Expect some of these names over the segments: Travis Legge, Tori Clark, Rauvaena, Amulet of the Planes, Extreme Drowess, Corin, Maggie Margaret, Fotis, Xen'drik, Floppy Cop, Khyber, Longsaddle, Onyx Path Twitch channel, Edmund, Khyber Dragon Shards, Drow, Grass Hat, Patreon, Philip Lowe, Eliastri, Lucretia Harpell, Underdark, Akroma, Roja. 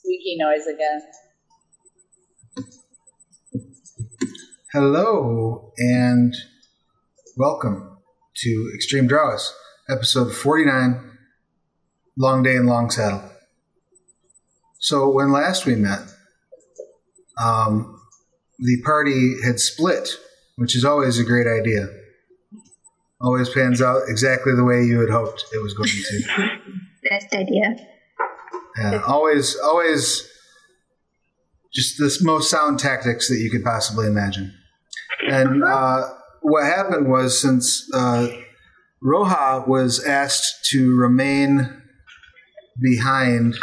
squeaky noise again. Hello, and welcome to Extreme Drowess, episode 49, Long Day in Longsaddle. So when last we met, the party had split, which is always a great idea. Always pans out exactly the way you had hoped it was going to. Best idea. Yeah, always just the most sound tactics that you could possibly imagine. And what happened was, since Roja was asked to remain behind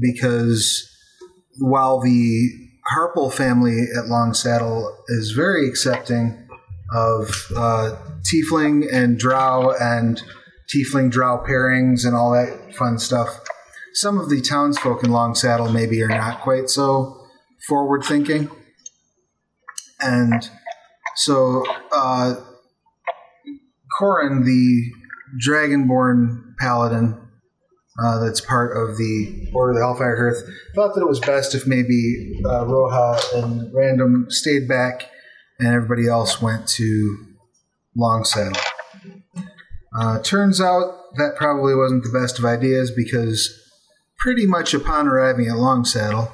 because while the Harpell family at Longsaddle is very accepting of tiefling and drow and tiefling drow pairings and all that fun stuff, some of the townsfolk in Longsaddle maybe are not quite so forward thinking. And so Corin, the dragonborn paladin that's part of the Order of the Hellfire Hearth, thought that it was best if maybe Roja and Random stayed back and everybody else went to Longsaddle. Turns out that probably wasn't the best of ideas, because pretty much upon arriving at Longsaddle,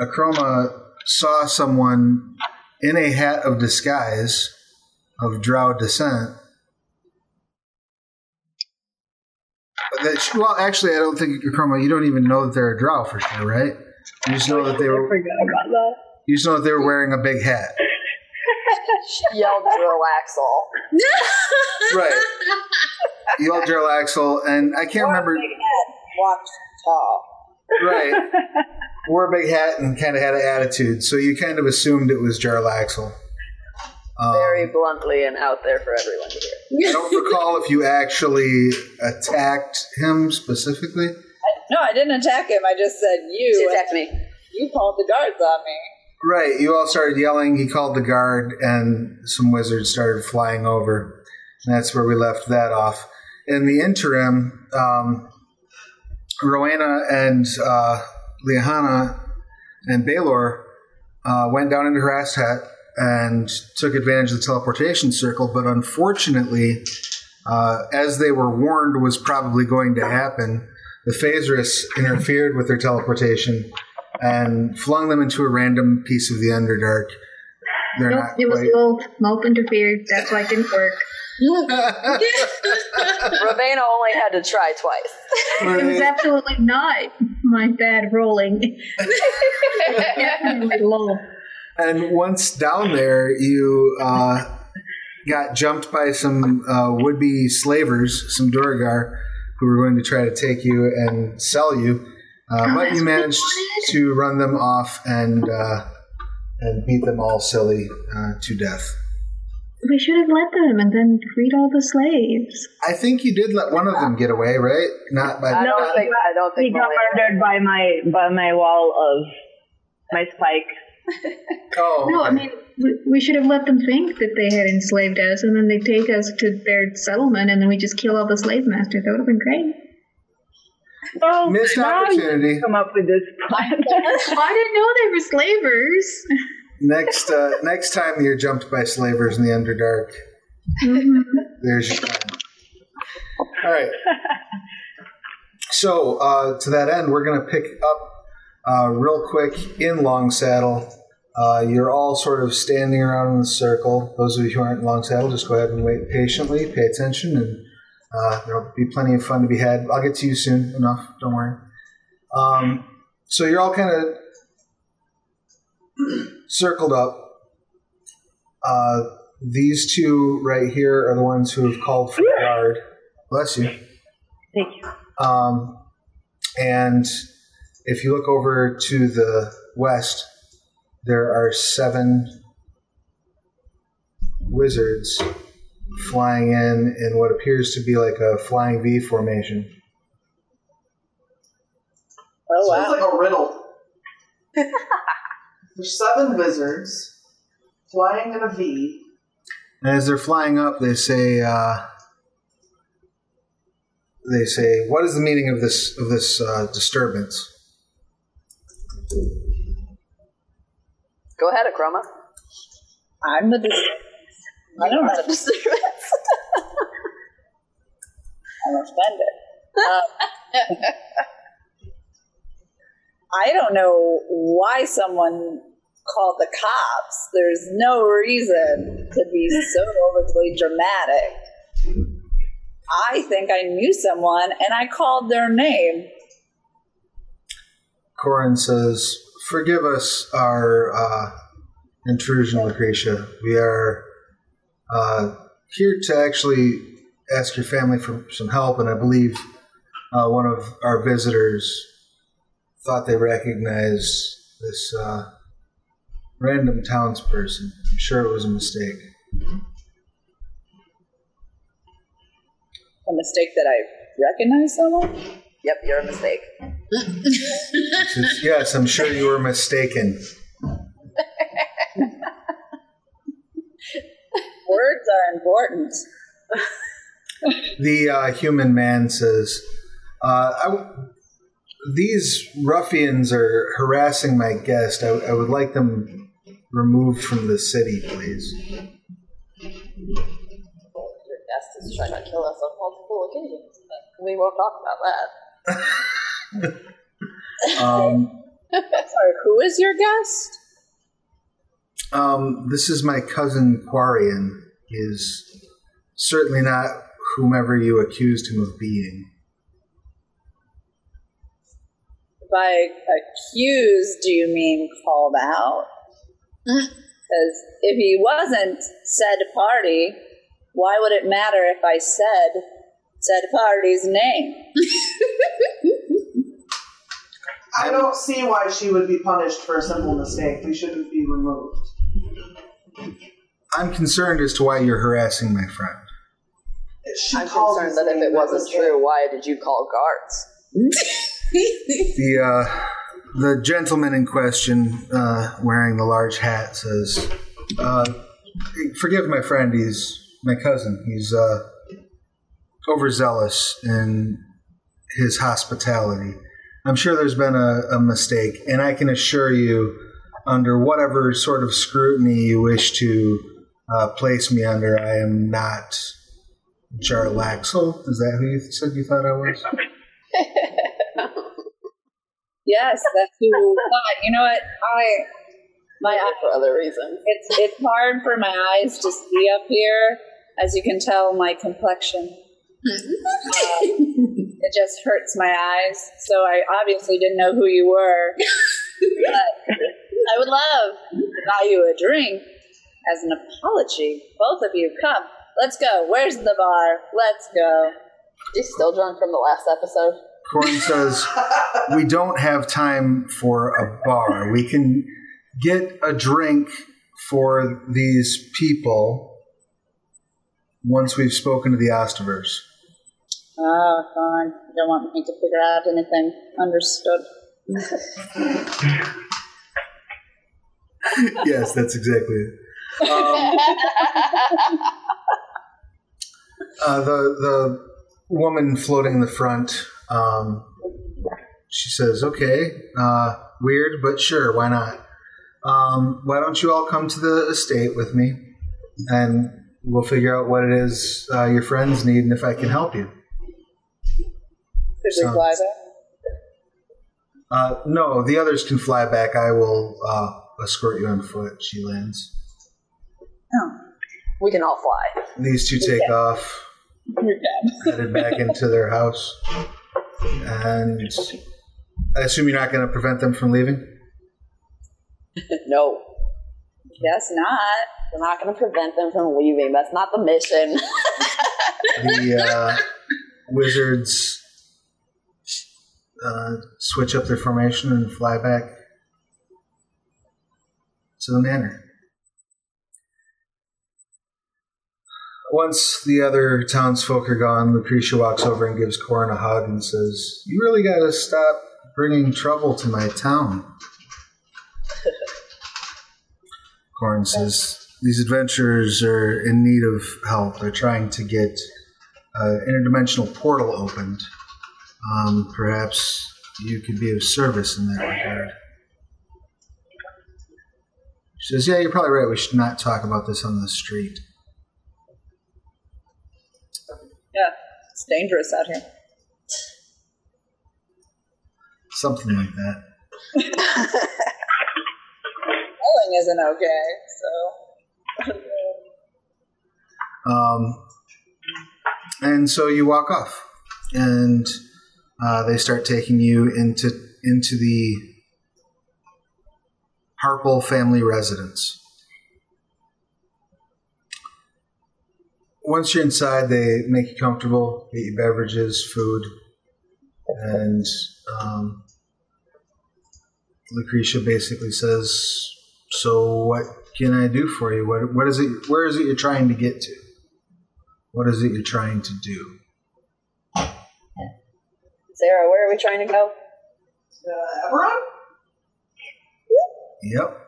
Akroma saw someone in a hat of disguise of drow descent. Well, actually, I don't think, Akroma, you don't even know that they're a drow for sure, right? You just know that they were. You just know that they were wearing a big hat. She yelled Jarlaxle. Right. You yelled Jarlaxle, and I can't remember. Big hat, walked tall. Right. Wore a big hat and kind of had an attitude, so you kind of assumed it was Jarlaxle. Very bluntly and out there for everyone to hear. I don't recall if you actually attacked him specifically. No, I didn't attack him. I just said you. She attacked me. You called the guards on me. Right, you all started yelling, he called the guard, and some wizards started flying over. And that's where we left that off. In the interim, Rauvaena and Liahana and Balor went down into Grass Hat and took advantage of the teleportation circle, but unfortunately, as they were warned was probably going to happen, the Phasris interfered with their teleportation and flung them into a random piece of the Underdark. It was Lolth. Lolth interfered. That's why it didn't work. Rauvaena only had to try twice. Right. It was absolutely not my bad rolling. Definitely Lolth. And once down there, you got jumped by some would-be slavers, some Duragar, who were going to try to take you and sell you. But you managed to run them off and beat them all silly to death. We should have let them and then freed all the slaves. I think you did let one of them get away, right? Not by. I don't think. He got murdered by my wall of my spike. Oh. No, I mean we should have let them think that they had enslaved us, and then they take us to their settlement, and then we just kill all the slave masters. That would have been great. Well, missed opportunity. Come up with this plan. I didn't know they were slavers. Next time you're jumped by slavers in the Underdark, there's your plan. All right. So to that end, we're going to pick up real quick in Longsaddle. You're all sort of standing around in the circle. Those of you who aren't in Longsaddle, just go ahead and wait patiently, pay attention, and there'll be plenty of fun to be had. I'll get to you soon enough. Don't worry. So you're all kind of circled up. These two right here are the ones who have called for the guard. Bless you. Thank you. And if you look over to the west, there are 7 wizards flying in what appears to be like a flying V formation. Oh, wow. Sounds like a riddle. There's 7 wizards flying in a V. And as they're flying up, they say, they say, "What is the meaning of this disturbance?" Go ahead, Akroma. I'm the disturbance. I don't know the disturbance. I'm offended. I don't know why someone called the cops. There's no reason to be so overtly dramatic. I think I knew someone, and I called their name. Corin says, "Forgive us our intrusion, Lucretia. We are here to actually ask your family for some help, and I believe one of our visitors thought they recognized this random townsperson. I'm sure it was a mistake. A mistake that I recognize someone? Yep, you're a mistake." Yes, I'm sure you were mistaken. Words are important. The human man says, these ruffians are harassing my guest. I would like them removed from the city, please." Your guest is trying to kill us on multiple occasions, but we won't talk about that. Sorry, who is your guest? This is my cousin, Quarian. He is certainly not whomever you accused him of being. By accused, do you mean called out? Because if he wasn't said party, why would it matter if I said said party's name? I don't see why she would be punished for a simple mistake. We shouldn't be removed. I'm concerned as to why you're harassing my friend. I'm concerned that if it wasn't true, why did you call guards? The gentleman in question, wearing the large hat, says, "Forgive my friend. He's my cousin. He's overzealous in his hospitality. I'm sure there's been a mistake, and I can assure you, under whatever sort of scrutiny you wish to place me under, I am not Jarlaxle." Is that who you said you thought I was? Yes, that's who we thought. You know what? My eyes, for other reasons. It's hard for my eyes to see up here, as you can tell my complexion. It just hurts my eyes. So I obviously didn't know who you were. But I would love to buy you a drink as an apology. Both of you, come. Let's go. Where's the bar? Let's go. He's still drunk from the last episode. Corin says, "We don't have time for a bar. We can get a drink for these people once we've spoken to the Ostaverse." Oh, fine. You don't want me to figure out anything. Understood. Yes, that's exactly it. The woman floating in the front... she says, "Okay, weird, but sure, why not? Why don't you all come to the estate with me, and we'll figure out what it is your friends need and if I can help you." Could we fly back? No, the others can fly back. I will escort you on foot. She lands. Oh. We can all fly. These two take off. We're dead. Headed back into their house. And I assume you're not going to prevent them from leaving? No. Guess not. We're not going to prevent them from leaving. That's not the mission. The wizards switch up their formation and fly back to the manor. Once the other townsfolk are gone, Lucretia walks over and gives Corin a hug and says, "You really gotta stop bringing trouble to my town." Corin says, "These adventurers are in need of help. They're trying to get interdimensional portal opened. Perhaps you could be of service in that regard. She says, yeah, you're probably right. We should not talk about this on the street. Yeah, it's dangerous out here. Something like that. Rolling isn't okay, so... and so you walk off, and they start taking you into the Harpell family residence. Once you're inside, they make you comfortable, get you beverages, food, and Lucretia basically says, "So what can I do for you? What is it? Where is it you're trying to get to? What is it you're trying to do?" Sarah, where are we trying to go? Eberron? Yep.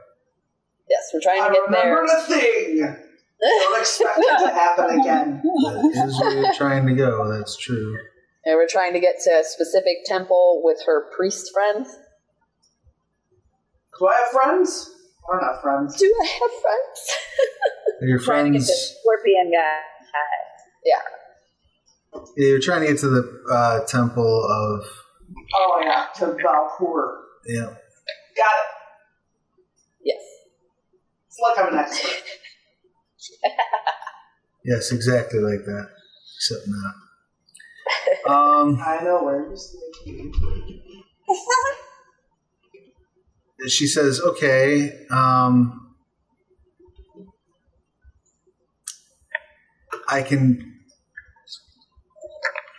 Yes, we're trying to get there. I remember the thing! Don't expect it to happen again. That is where you're trying to go, that's true. And we're trying to get to a specific temple with her priest friends. Do I have friends? Or not friends? Do I have friends? Are your friends... Trying to get to the scorpion guy. Yeah. You're trying to get to the temple of... Oh, yeah. To Vulkoor. Yeah. Got it. Yes. It's like I'm an expert. Yes, exactly like that. Except not. I know where you're sleeping. She says, okay, I can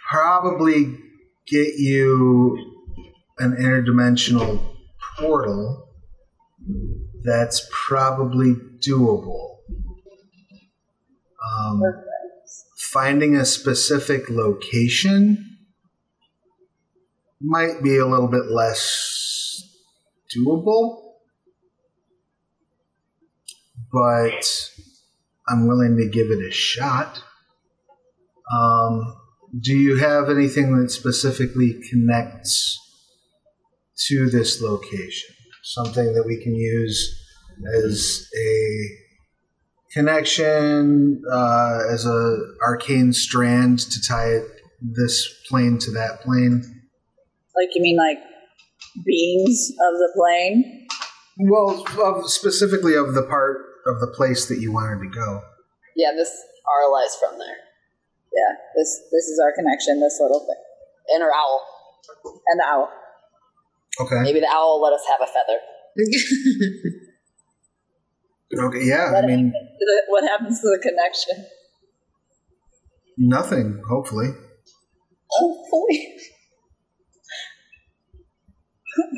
probably get you an interdimensional portal. That's probably doable. Finding a specific location might be a little bit less doable, but I'm willing to give it a shot. Do you have anything that specifically connects to this location? Something that we can use as a connection, as a arcane strand to tie it this plane to that plane. Like, you mean like beams of the plane? Well, specifically of the part of the place that you wanted to go. Yeah, this Aralai's from there. Yeah, this is our connection. This little thing, and her owl, and the owl. Okay. Maybe the owl will let us have a feather. Okay, yeah, I mean... What happens to the connection? Nothing, hopefully. Hopefully.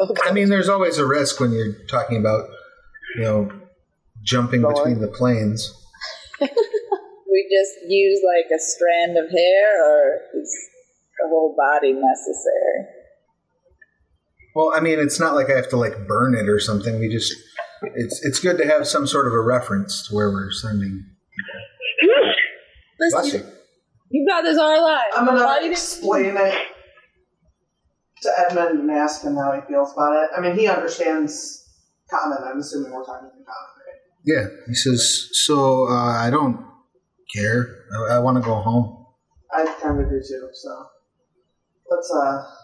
Okay. I mean, there's always a risk when you're talking about, you know, jumping between the planes. We just use, like, a strand of hair, or is the whole body necessary? Well, I mean, it's not like I have to, like, burn it or something. We just... It's good to have some sort of a reference to where we're sending people. Bless you. You got this, Aralei. I'm going to explain it to Edmund and ask him how he feels about it. I mean, he understands common. I'm assuming we're talking common, right? Yeah. He says, so I don't care. I want to go home. I kind of do too, so. Let's,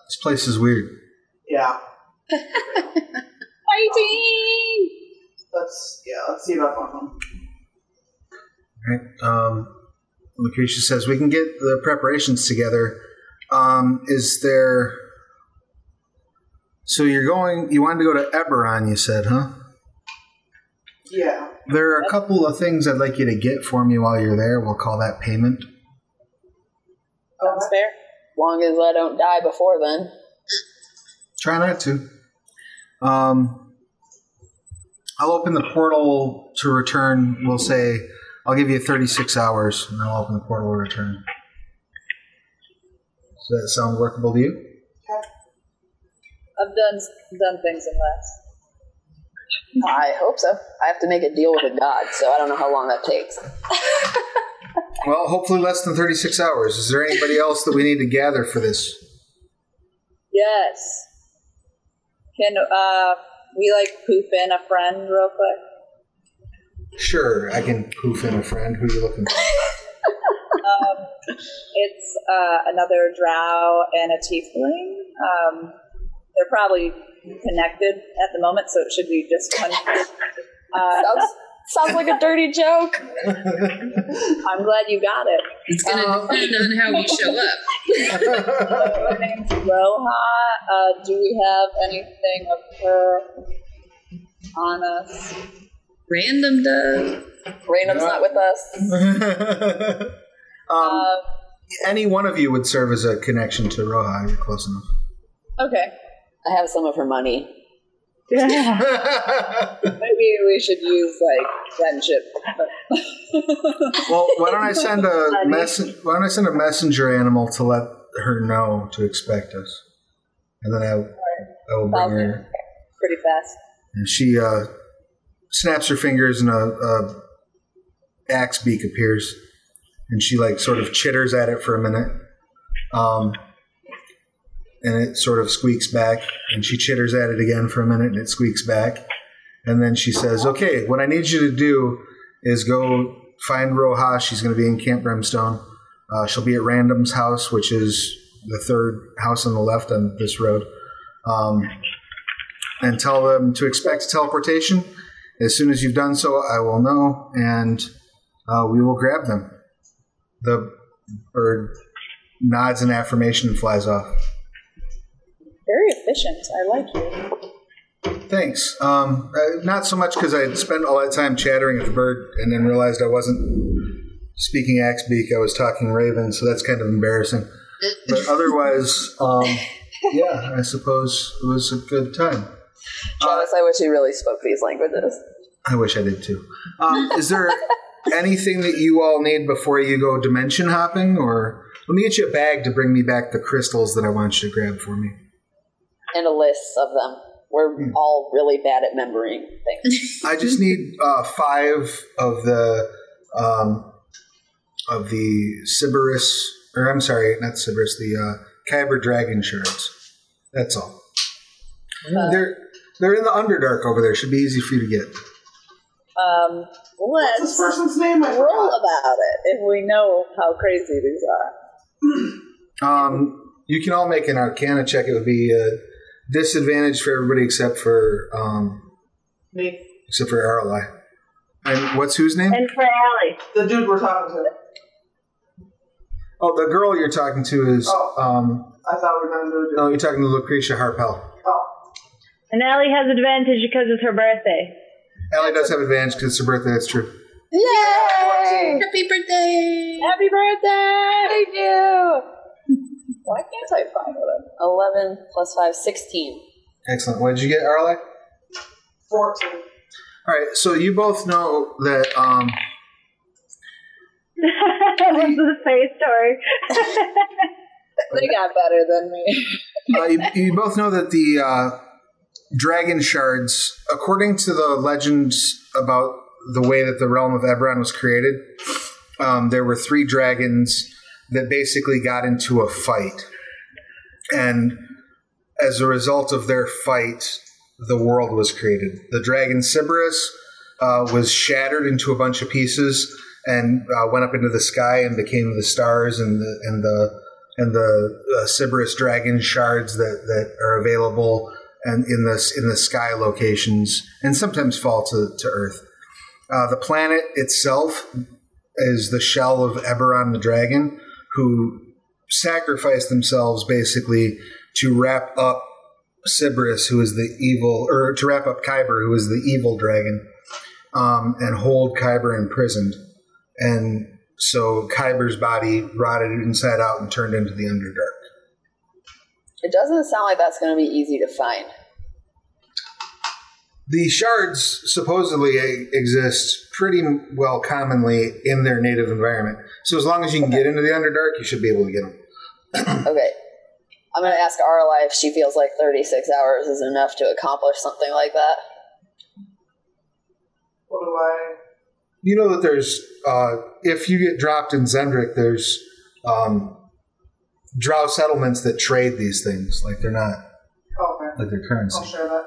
This place is weird. Yeah. Fighting! Let's see about going home. Alright, Lucretia says, we can get the preparations together. Is there... So you wanted to go to Eberron, you said, huh? Yeah. There are a couple of things I'd like you to get for me while you're there. We'll call that payment. That's fair. As long as I don't die before then. Try not to. I'll open the portal to return. We'll say I'll give you 36 hours, and then I'll open the portal to return. Does that sound workable to you? Okay. I've done things in less. I hope so. I have to make a deal with a god, so I don't know how long that takes. Well, hopefully less than 36 hours. Is there anybody else that we need to gather for this? Yes. Can we, poof in a friend real quick? Sure, I can poof in a friend. Who are you looking for? It's another drow and a tiefling. They're probably connected at the moment, so it should be just one. Sounds like a dirty joke. I'm glad you got it. It's going to depend on how we show up. Her name's Roja. Do we have anything of her on us? Random does. Random's not with us. Any one of you would serve as a connection to Roja. You're close enough. Okay. I have some of her money. Yeah. Maybe we should use friendship. Well, why don't I send a messenger animal to let her know to expect us, and then I will bring her pretty fast. And she snaps her fingers, and a axe beak appears, and she sort of chitters at it for a minute, and it sort of squeaks back, and she chitters at it again for a minute, and it squeaks back. And then she says, okay, what I need you to do is go find Roja. She's going to be in Camp Brimstone. She'll be at Random's house, which is the third house on the left on this road. And tell them to expect teleportation. As soon as you've done so, I will know, and we will grab them. The bird nods in affirmation and flies off. Very efficient. I like you. Thanks. Not so much because I spent all that time chattering at the bird and then realized I wasn't speaking Axebeak. I was talking Raven, so that's kind of embarrassing. But otherwise, yeah, I suppose it was a good time. Travis, I wish you really spoke these languages. I wish I did too. Is there anything that you all need before you go dimension hopping? Or let me get you a bag to bring me back the crystals that I want you to grab for me. And a list of them. We're all really bad at remembering things. I just need 5 of the Siberys, or I'm sorry, not Siberys, the Khyber Dragon Shards. That's all. They're in the Underdark over there. Should be easy for you to get. What's this person's name? I roll about it if we know how crazy these are. You can all make an Arcana check. It would be a disadvantage for everybody me. Except for Aralei. And what's whose name? And for Allie. The dude we're talking to. Oh, the girl you're talking to is... Oh, I thought we were talking to the dude. No, you're talking to Lucretia Harpell. Oh. And Allie has advantage because it's her birthday. Allie does have advantage because it's her birthday. That's true. Yay! Happy birthday! Happy birthday! Thank you! Why can't I find it? 11 plus 5, 16. Excellent. What did you get, Aralei? 14. All right, so you both know that... What's the face story? They got better than me. You both know that the dragon shards, according to the legends about the way that the realm of Eberron was created, there were 3 dragons... that basically got into a fight. And as a result of their fight, the world was created. The dragon Siberys was shattered into a bunch of pieces and went up into the sky and became the stars and the Siberys dragon shards that are available and in the sky locations and sometimes fall to Earth. The planet itself is the shell of Eberron the dragon, who sacrificed themselves basically to wrap up Siberys, who is the evil, or to wrap up Khyber, who is the evil dragon, and hold Khyber imprisoned. And so Khyber's body rotted inside out and turned into the Underdark. It doesn't sound like that's going to be easy to find. The shards supposedly exist pretty well commonly in their native environment. So as long as you can get into the Underdark, you should be able to get them. Okay. I'm going to ask Aralei if she feels like 36 hours is enough to accomplish something like that. What do I... you know that there's, if you get dropped in Xen'drik, there's drow settlements that trade these things. Like they're not, okay, like their currency. I'll share that.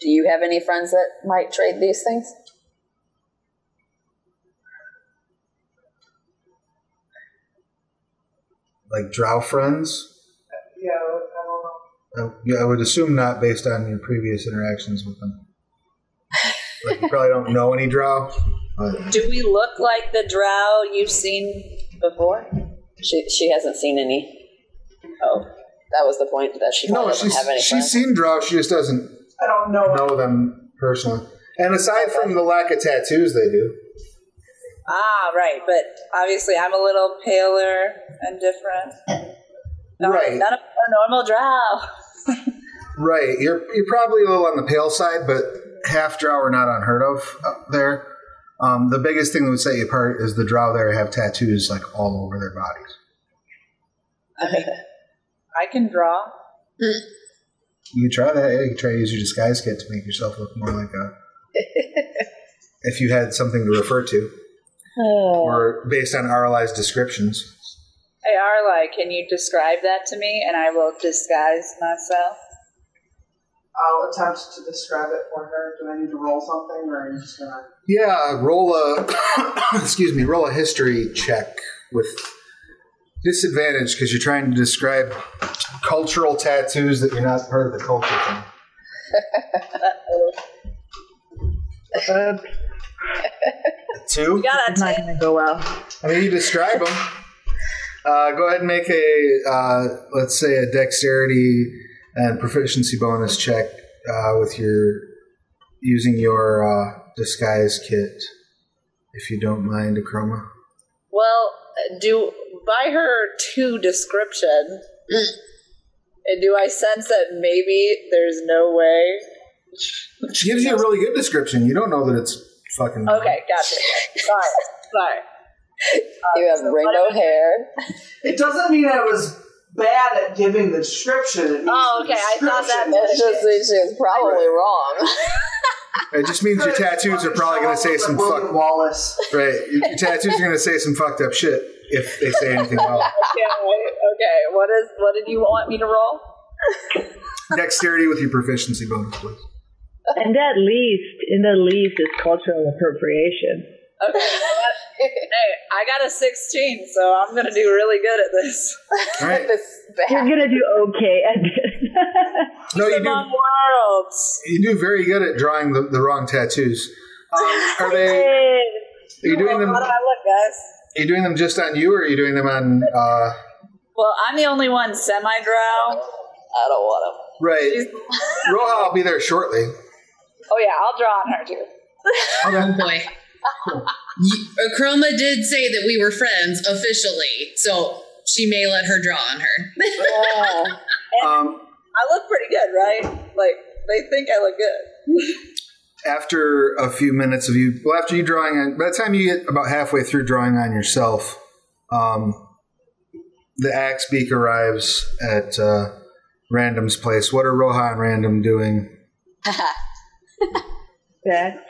Do you have any friends that might trade these things? Like drow friends? Yeah, I don't know. Yeah, I would assume not based on your previous interactions with them. Like, you probably don't know any drow. But. Do we look like the drow you've seen before? She hasn't seen any. Oh, that was the point that she probably doesn't have any friends. She's seen drow, she just doesn't. I don't know them personally. And aside from the lack of tattoos they do. Ah, right. But obviously I'm a little paler and different. Not a normal drow. Right. You're probably a little on the pale side, but half drow are not unheard of there. The biggest thing that would set you apart is the drow there have tattoos like all over their bodies. I can draw. You can try that. You can try to use your disguise kit to make yourself look more like a... if you had something to refer to. Oh. Or based on Aralei's descriptions. Hey, Aralei, can you describe that to me and I will disguise myself? I'll attempt to describe it for her. Do I need to roll something or are you just going to... Yeah, roll a history check with... disadvantage because you're trying to describe cultural tattoos that you're not part of the culture thing. Two? It's not going to go well. I mean, you describe them. Go ahead and make a dexterity and proficiency bonus check with using your disguise kit, if you don't mind, Akroma. Well, by her two description, and do I sense that maybe there's no way? She gives you a really good description. You don't know that it's fucking... Okay, gotcha. Sorry. You have rainbow hair. It doesn't mean I was bad at giving the description. It means description. I thought that meant she was probably wrong. It just means your tattoos are probably going to say some fucked... Wallace. Right. Your tattoos are going to say some fucked up shit. If they say anything well. Okay. What did you want me to roll? Dexterity with your proficiency bonus, please. And at least, it's cultural appropriation. Okay. Hey, I got a 16, so I'm gonna do really good at this. All right. You're gonna do okay at this. No, you do. Worlds. You do very good at drawing the wrong tattoos. Are they? Hey, are you doing them? How do I look, guys? Are you doing them just on you, or are you doing them on... Well, I'm the only one semi-drow. I don't want them. Right. Roja will be there shortly. Oh, yeah. I'll draw on her, too. Oh, boy. Cool. Akroma did say that we were friends officially, so she may let her draw on her. I look pretty good, right? Like, they think I look good. After a few minutes of you... Well, after you drawing on... By the time you get about halfway through drawing on yourself, the axe beak arrives at Random's place. What are Roja and Random doing?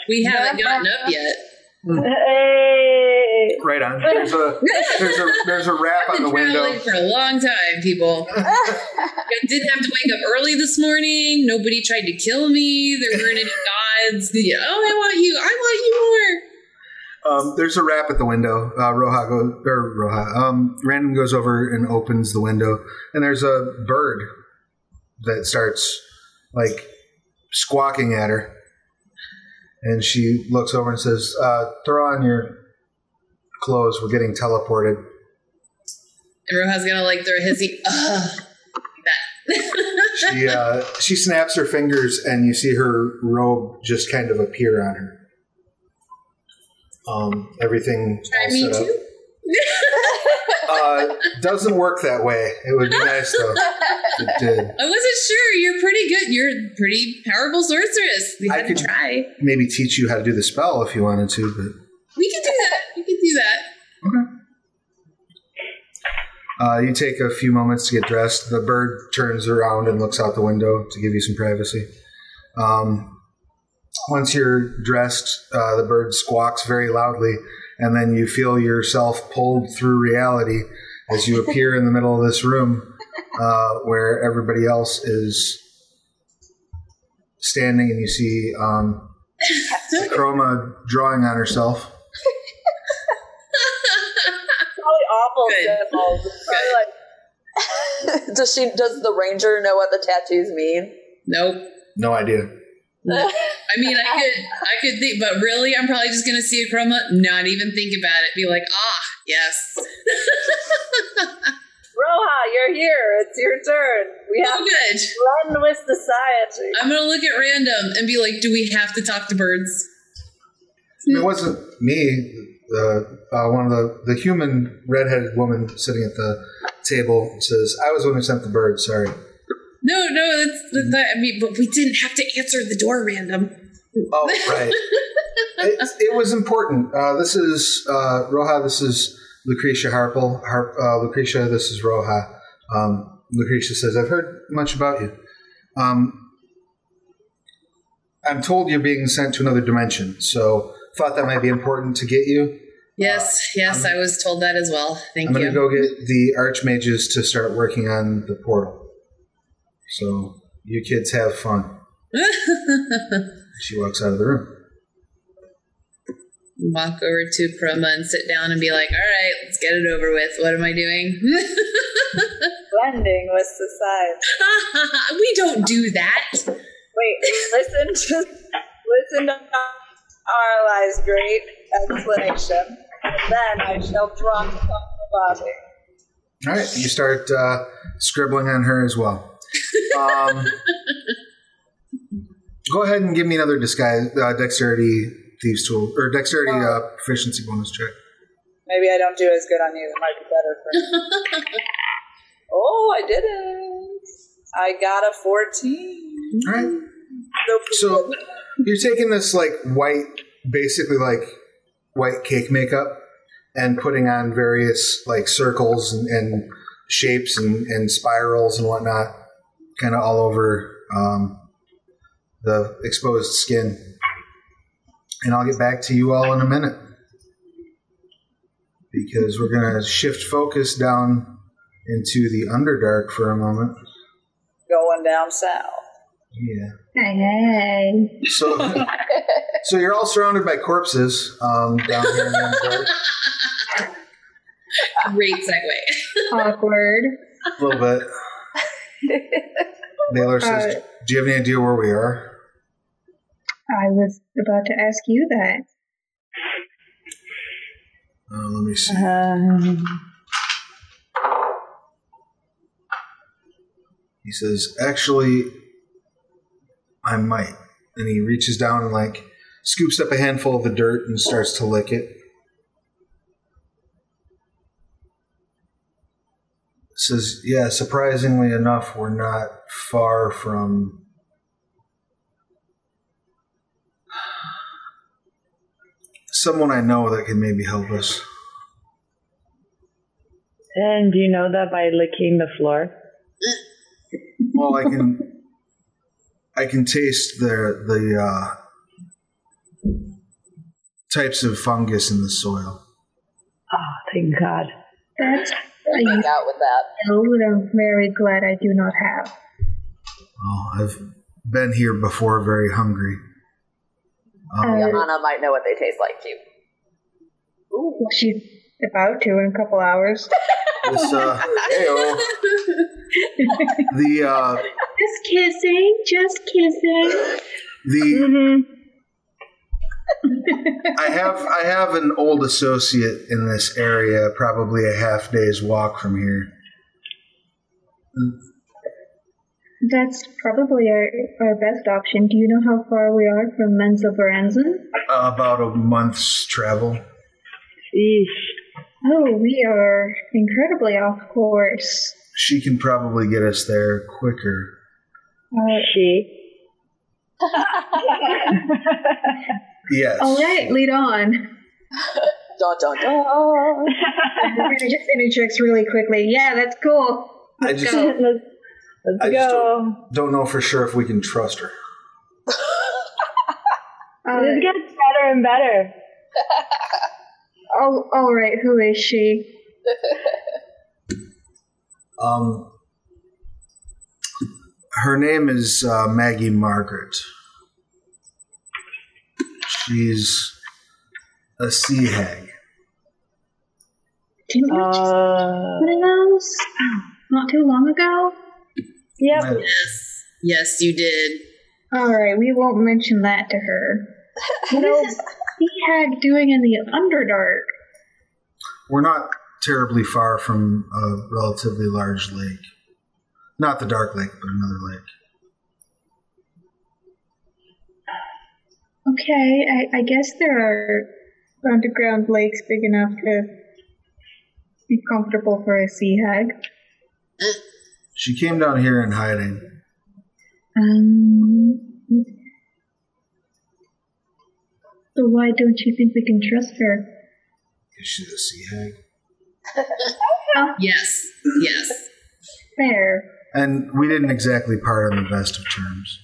We haven't gotten up yet. Hey. Right on. There's a rap on the window. I've been traveling for a long time, people. I didn't have to wake up early this morning. Nobody tried to kill me. There weren't any gods. I want you more. There's a rap at the window. Random goes over and opens the window, and there's a bird that starts like squawking at her, and she looks over and says, "Throw on your clothes. We're getting teleported." And Roja's gonna like throw his. She snaps her fingers, and you see her robe just kind of appear on her. Everything. Try me too. Doesn't work that way. It would be nice though. It did. I wasn't sure. You're pretty good. You're a pretty powerful sorceress. I could try. Maybe teach you how to do the spell if you wanted to, but we can do that. Okay. You take a few moments to get dressed. The bird turns around and looks out the window to give you some privacy. Once you're dressed, the bird squawks very loudly, and then you feel yourself pulled through reality as you appear in the middle of this room where everybody else is standing, and you see Akroma drawing on herself. Probably awful. Good. Probably like, does the ranger know what the tattoos mean? Nope. No idea. I mean, I could think, but really, I'm probably just gonna see Akroma, not even think about it, be like, ah, yes. Roja, you're here. It's your turn. We have to run with society. I'm gonna look at Random and be like, do we have to talk to birds? It wasn't me. One of the human redheaded woman sitting at the table says, "I was the one who sent the birds. Sorry." No, that's not, I mean, but we didn't have to answer the door, Random. Oh, right. It was important. This is Roja, this is Lucretia Harpell. Lucretia, this is Roja. Lucretia says, I've heard much about you. I'm told you're being sent to another dimension, so thought that might be important to get you. Yes, I was told that as well. Thank you. I'm going to go get the Archmages to start working on the portal. So, you kids have fun. She walks out of the room. Walk over to Akroma and sit down and be like, all right, let's get it over with. What am I doing? Blending with society. We don't do that. Wait, listen to Aralai's great explanation. And then I shall drop the body. All right, you start scribbling on her as well. Go ahead and give me another disguise, dexterity thieves tool, or dexterity proficiency bonus check. Maybe I don't do as good on you. That might be better for me. Oh, I did it. I got a 14. All right. So you're taking this like white, basically like white cake makeup and putting on various like circles and shapes and spirals and whatnot. Kind of all over the exposed skin. And I'll get back to you all in a minute. Because we're going to shift focus down into the Underdark for a moment. Going down south. Yeah. Hey. So you're all surrounded by corpses down here in the Underdark. Great segue. Awkward. A little bit. Baylor says, do you have any idea where we are? I was about to ask you that. Let me see. He says, actually, I might. And he reaches down and like scoops up a handful of the dirt and starts to lick it. Says, yeah, surprisingly enough, we're not far from someone I know that can maybe help us. And do you know that by licking the floor? Well, I can taste the types of fungus in the soil. Oh, thank God. That's out with that. Oh, I'm very glad I do not have. Oh, I've been here before, very hungry. Liahana might know what they taste like, too. Ooh. Well, she's about to in a couple hours. Just kissing, just kissing. I have an old associate in this area, probably a half day's walk from here. That's probably our best option. Do you know how far we are from Mensa Baranzan? About a month's travel. Eesh. Oh, we are incredibly off course. She can probably get us there quicker. She. Yes. All right, lead on. Dun, dun, dun. I'm going to just interject really quickly. Yeah, that's cool. Let's go. I just don't know for sure if we can trust her. This gets better and better. Oh, all right. Who is she? Her name is Maggie Margaret. She's a sea hag. Didn't we just put in those not too long ago? Yep. No. Yes, you did. All right, we won't mention that to her. What is this sea hag doing in the Underdark? We're not terribly far from a relatively large lake. Not the Dark Lake, but another lake. Okay, I guess there are underground lakes big enough to be comfortable for a sea hag. She came down here in hiding. So why don't you think we can trust her? Is she a sea hag? Yes, yes. Fair. And we didn't exactly part on the best of terms.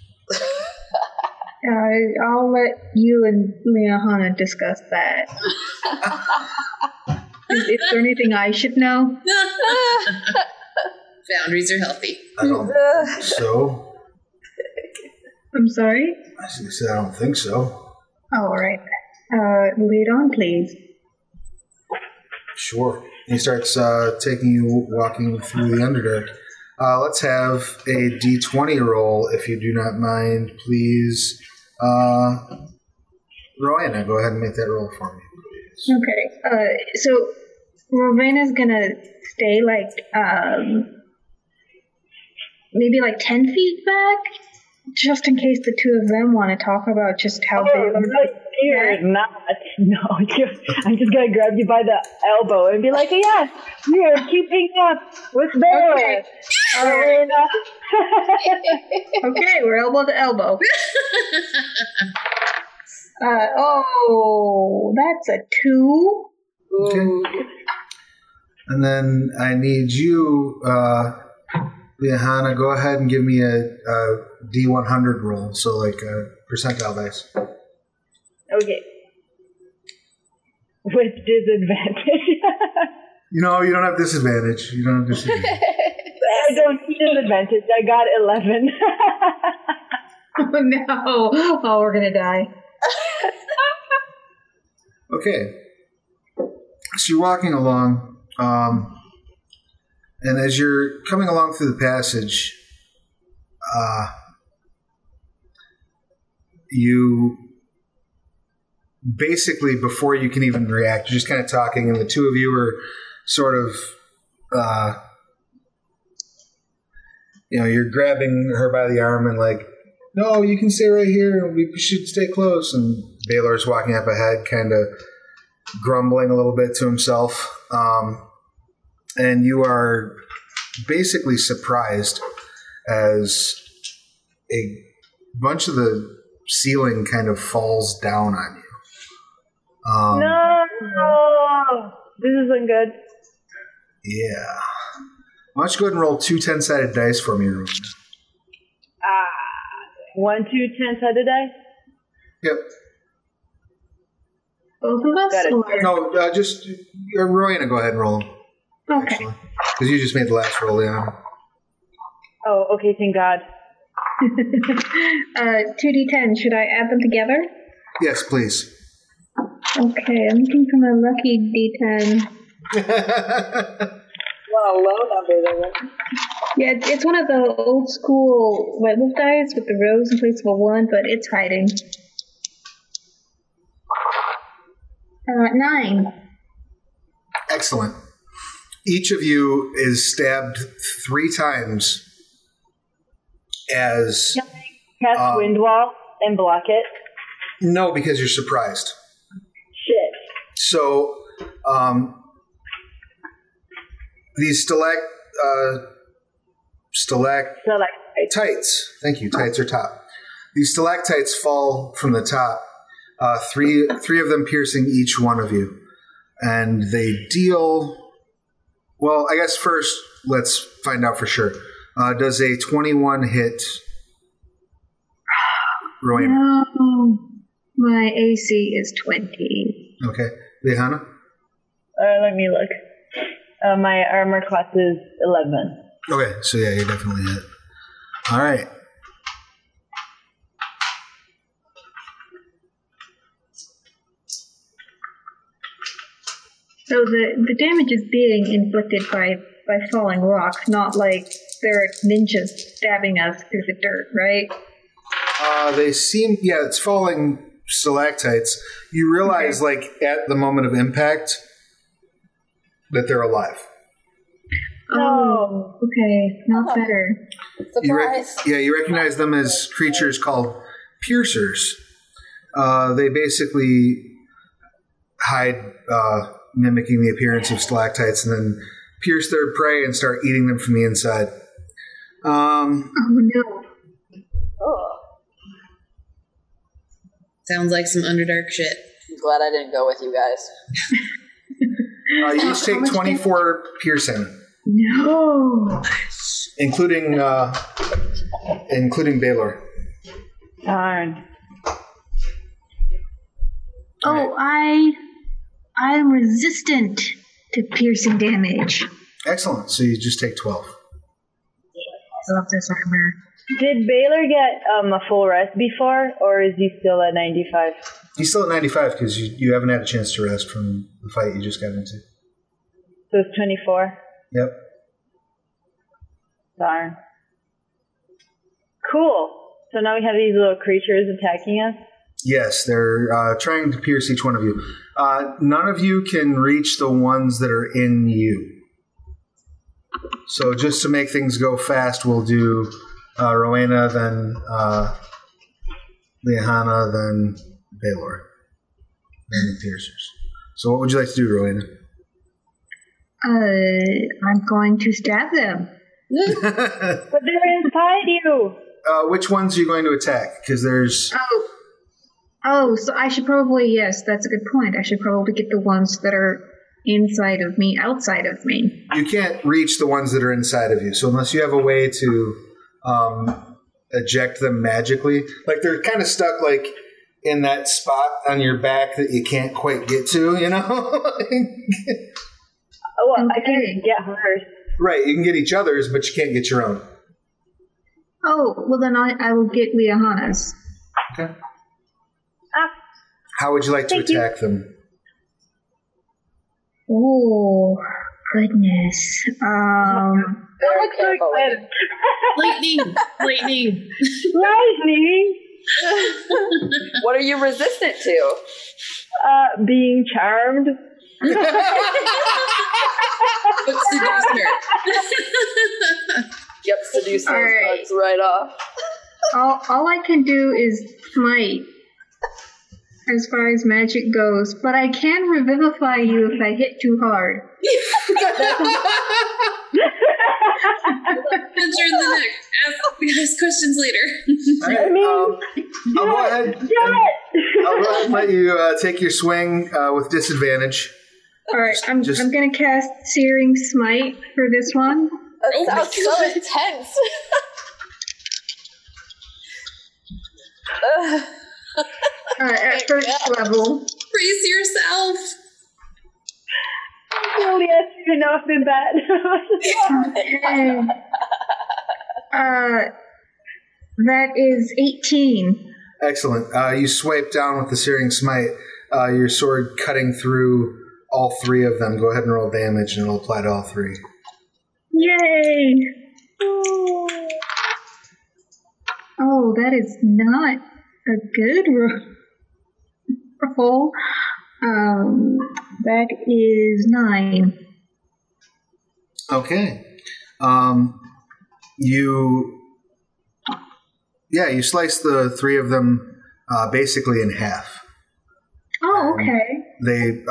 I'll let you and Liahana discuss that. Is there anything I should know? Boundaries are healthy. I don't think so. I'm sorry? I said I don't think so. Oh, all right. Lead on, please. Sure. He starts taking you, walking through the Underdark. Let's have a D20 roll, if you do not mind, please. Rauvaena, go ahead and make that roll for me, please. Okay. So Rauvaena's going to stay, maybe 10 feet back, just in case the two of them want to talk about just how big... I'm just going to grab you by the elbow and be like, yes, we're keeping up with Balor. Okay. Right. Okay, we're elbow to elbow. That's a 2. Okay. And then I need you, Liahana, go ahead and give me a D100 roll, so a percentile base. Okay. With disadvantage. You don't have disadvantage. You don't have disadvantage. I don't need disadvantage. I got 11. Oh, no. Oh, we're going to die. Okay. So you're walking along, and as you're coming along through the passage, you... Basically, before you can even react, you're just kind of talking, and the two of you are sort of, you're grabbing her by the arm and no, you can stay right here. We should stay close. And Balor's walking up ahead, kind of grumbling a little bit to himself. And you are basically surprised as a bunch of the ceiling kind of falls down on you. No! This isn't good. Yeah. Why don't you go ahead and roll 2 10-sided dice for me, Ruben? 1, 2 10-sided dice? Yep. Both of us? No, just... Rauvaena, go ahead and roll them. Okay. Because you just made the last roll, Liahana. Oh, okay, thank God. 2d10, should I add them together? Yes, please. Okay, I'm looking for my lucky D10. Well, low number there. Yeah, it's one of the old school white wolf dice with the rows in place of a 1, but it's hiding. 9. Excellent. Each of you is stabbed 3 times as... Can I cast Windwall and block it? No, because you're surprised. Shit. So, these stalactites. Thank you. Tights are top. These stalactites fall from the top. Three of them piercing each one of you, and they deal. Well, I guess first let's find out for sure. Does a 21 hit? Rauvaena. No. My AC is 20. Okay. Liahana? Let me look. My armor class is 11. Okay, so yeah, you're definitely hit. All right. So the damage is being inflicted by falling rocks, not like there are ninjas stabbing us through the dirt, right? They seem... Yeah, it's falling stalactites. You realize, okay, like, at the moment of impact that they're alive. Oh, okay. Not better. Surprise. You recognize them as creatures called piercers. They basically hide... mimicking the appearance of stalactites and then pierce their prey and start eating them from the inside. Oh, no. Oh. Sounds like some Underdark shit. I'm glad I didn't go with you guys. You each take 24 piercing. No. Including Balor. Darn. Oh, I am resistant to piercing damage. Excellent. So you just take 12. I love this armor. Did Balor get a full rest before, or is he still at 95? He's still at 95 because you haven't had a chance to rest from the fight you just got into. So it's 24? Yep. Darn. Cool. So now we have these little creatures attacking us? Yes, they're trying to pierce each one of you. None of you can reach the ones that are in you. So just to make things go fast, we'll do Rauvaena, then Liahana, then Balor, and the piercers. So what would you like to do, Rauvaena? I'm going to stab them. But they're inside you! Which ones are you going to attack? Because there's... Oh, so I should probably, yes, that's a good point. I should probably get the ones that are inside of me, outside of me. You can't reach the ones that are inside of you. So unless you have a way to eject them magically, like they're kind of stuck like in that spot on your back that you can't quite get to, you know? Oh, well, I can get hers. Right, you can get each other's, but you can't get your own. Oh, well then I will get Liahana's. Okay. How would you like to attack them? Oh, goodness. That looks so excited. Lightning. Lightning. What are you resistant to? Being charmed. But seducer. Yep, seducer bugs right off. All I can do is smite. As far as magic goes, but I can revivify you if I hit too hard. Adventure in the neck. We ask questions later. All right, I'll let you take your swing with disadvantage. All right, I'm going to cast Searing Smite for this one. That sounds so intense. At first level. Brace yourself! Julia, you know I've been bad. That is 18. Excellent. You swipe down with the Searing Smite, your sword cutting through all three of them. Go ahead and roll damage, and it'll apply to all three. Yay! Oh, that is not... a good roll. That is 9. Okay. You slice the three of them basically in half. Oh, okay. They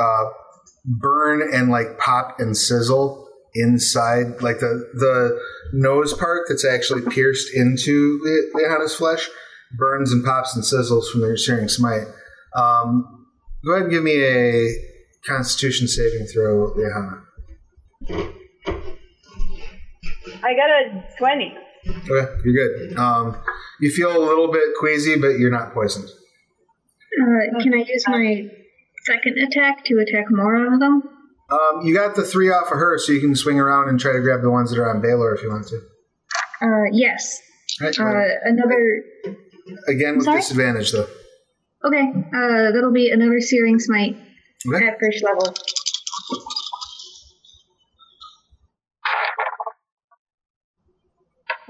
burn and like pop and sizzle inside, like the nose part that's actually pierced into Liahana's flesh. Burns and pops and sizzles from their Searing Smite. Go ahead and give me a Constitution saving throw, Liahana. I got a 20. Okay, you're good. You feel a little bit queasy, but you're not poisoned. Can I use my second attack to attack more of them? You got the 3 off of her, so you can swing around and try to grab the ones that are on Balor if you want to. Yes. Right, another... Again, with disadvantage, though. Okay. That'll be another Searing Smite at first level.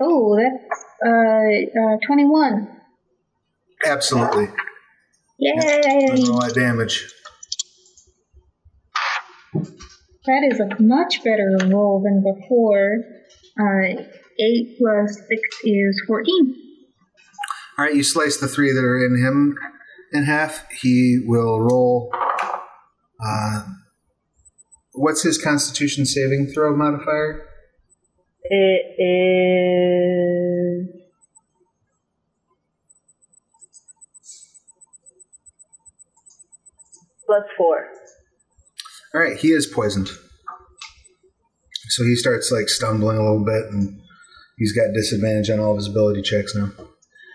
Oh, that's 21. Absolutely. Yay! All that damage. That is a much better roll than before. 8 plus 6 is 14. All right, you slice the 3 that are in him in half. He will roll... what's his Constitution saving throw modifier? It is... plus 4. All right, he is poisoned. So he starts, stumbling a little bit, and he's got disadvantage on all of his ability checks now.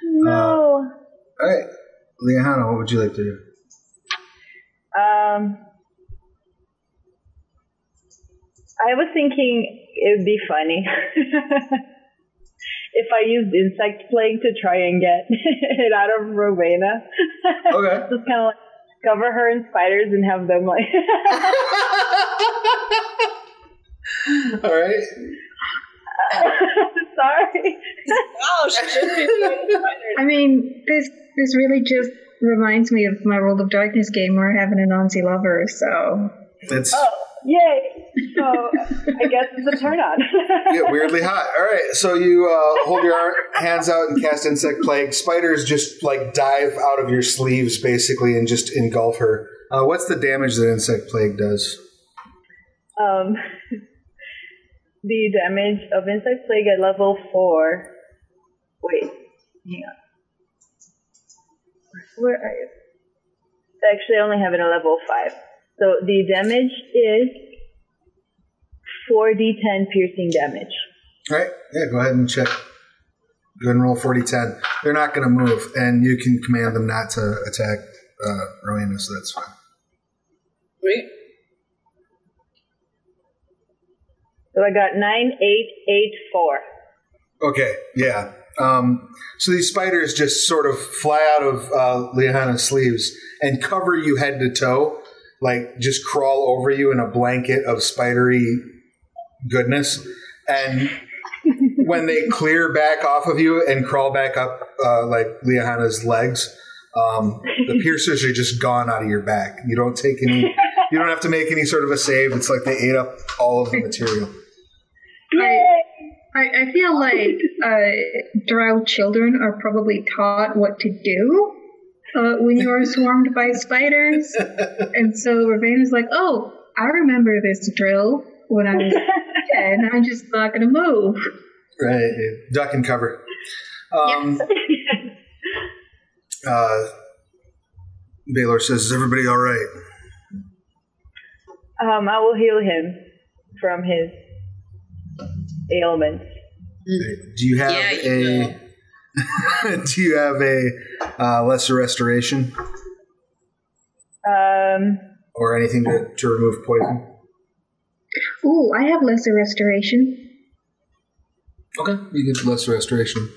No. All right, Liahana, what would you like to do? I was thinking it would be funny if I used Insect Plague to try and get it out of Rauvaena. Okay. Just kind of cover her in spiders and have them like... All right. Sorry. Oh, she should be in spiders. I mean, this really just reminds me of my World of Darkness game where I have an Anansi lover, so... That's... Oh, yay! So, I guess it's a turn-on. Yeah, weirdly hot. All right, so you hold your hands out and cast Insect Plague. Spiders just, dive out of your sleeves, basically, and just engulf her. What's the damage that Insect Plague does? The damage of Insect Plague at level 4... Wait, hang on. Where are you? Actually, I only have it at level 5. So the damage is 4d10 piercing damage. All right. Yeah, go ahead and check. Go ahead and roll 4d10. They're not going to move, and you can command them not to attack Rauvaena, so that's fine. Great. So I got 9884. Okay, yeah. So these spiders just sort of fly out of Liahana's sleeves and cover you head to toe, just crawl over you in a blanket of spidery goodness. And when they clear back off of you and crawl back up Liahana's legs, the piercers are just gone out of your back. You don't have to make any sort of a save. It's like they ate up all of the material. Yay! I feel like drow children are probably taught what to do when you're swarmed by spiders. And so Rauvaena's like, oh, I remember this drill when I was 10. I'm just not going to move. Right. Duck and cover. Yes. Balor says, is everybody all right? I will heal him from his ailments. Do you have a lesser restoration? Or anything to remove poison? Ooh, I have lesser restoration. Okay, you get lesser restoration.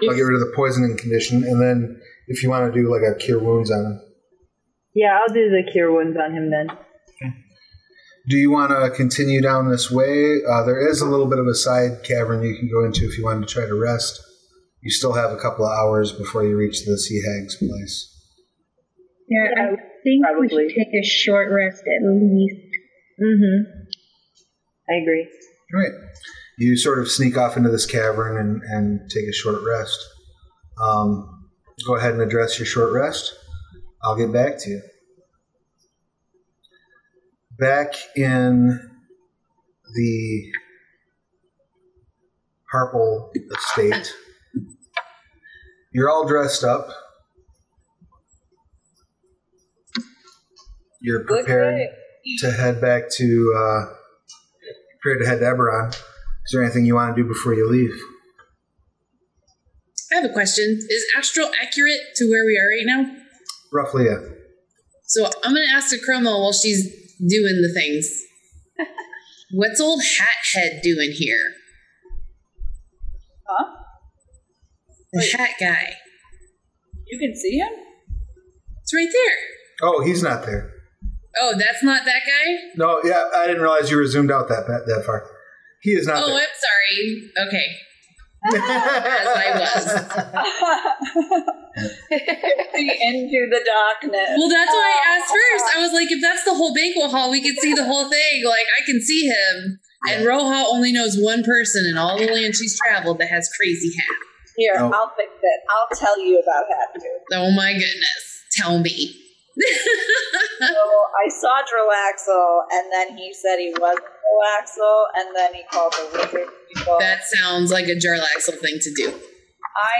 Yes. I'll get rid of the poisoning condition, and then if you want to do a cure wounds on him. Yeah, I'll do the cure wounds on him then. Do you want to continue down this way? There is a little bit of a side cavern you can go into if you wanted to try to rest. You still have a couple of hours before you reach the Sea Hag's place. Yeah, I think probably. We should take a short rest at least. Mm-hmm. I agree. All right. You sort of sneak off into this cavern and take a short rest. Go ahead and address your short rest. I'll get back to you. Back in the Harpell estate, you're all dressed up. You're prepared to head to Eberron. Is there anything you want to do before you leave? I have a question. Is Astral accurate to where we are right now? roughly it. So I'm going to ask Akroma while she's doing the things. What's old Hathead doing here? Huh? The Wait. Hat guy. You can see him? It's right there. Oh, he's not there. Oh, that's not that guy? No, yeah, I didn't realize you were zoomed out that far. He is not there. Oh, I'm sorry. Okay. As I was. Into the darkness. Well, that's why I asked first. I was like, if that's the whole banquet hall, we could see the whole thing. Like, I can see him. And Roja only knows one person in all the land she's traveled that has crazy hat. Here, oh. I'll fix it. I'll tell you about hat, too. Oh, my goodness. Tell me. So I saw Jarlaxle, and then he said he was Jarlaxle, and then he called the wizard people. That sounds like a Jarlaxle thing to do.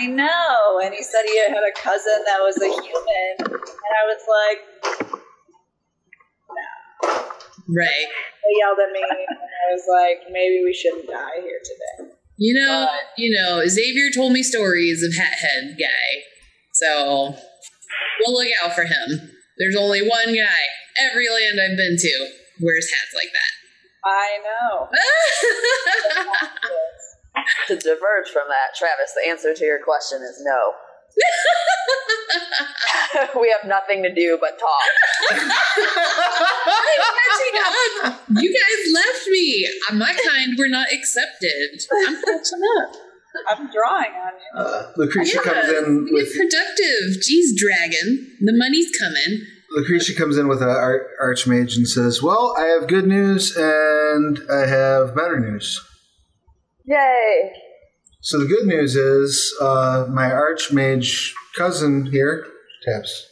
I know, and he said he had a cousin that was a human, and I was like, no. Right. They yelled at me, and I was like, maybe we shouldn't die here today. You know, Xavier told me stories of Hathead guy, so we'll look out for him. There's only one guy. Every land I've been to wears hats like that. I know. To diverge from that, Travis, the answer to your question is no. We have nothing to do but talk. I'm catching up. You guys left me. My kind were not accepted. I'm catching up. I'm drawing on you. Lucretia comes in with... Be productive. Jeez, dragon. The money's coming. Lucretia comes in with an archmage and says, well, I have good news and I have better news. Yay. So the good news is my archmage cousin here taps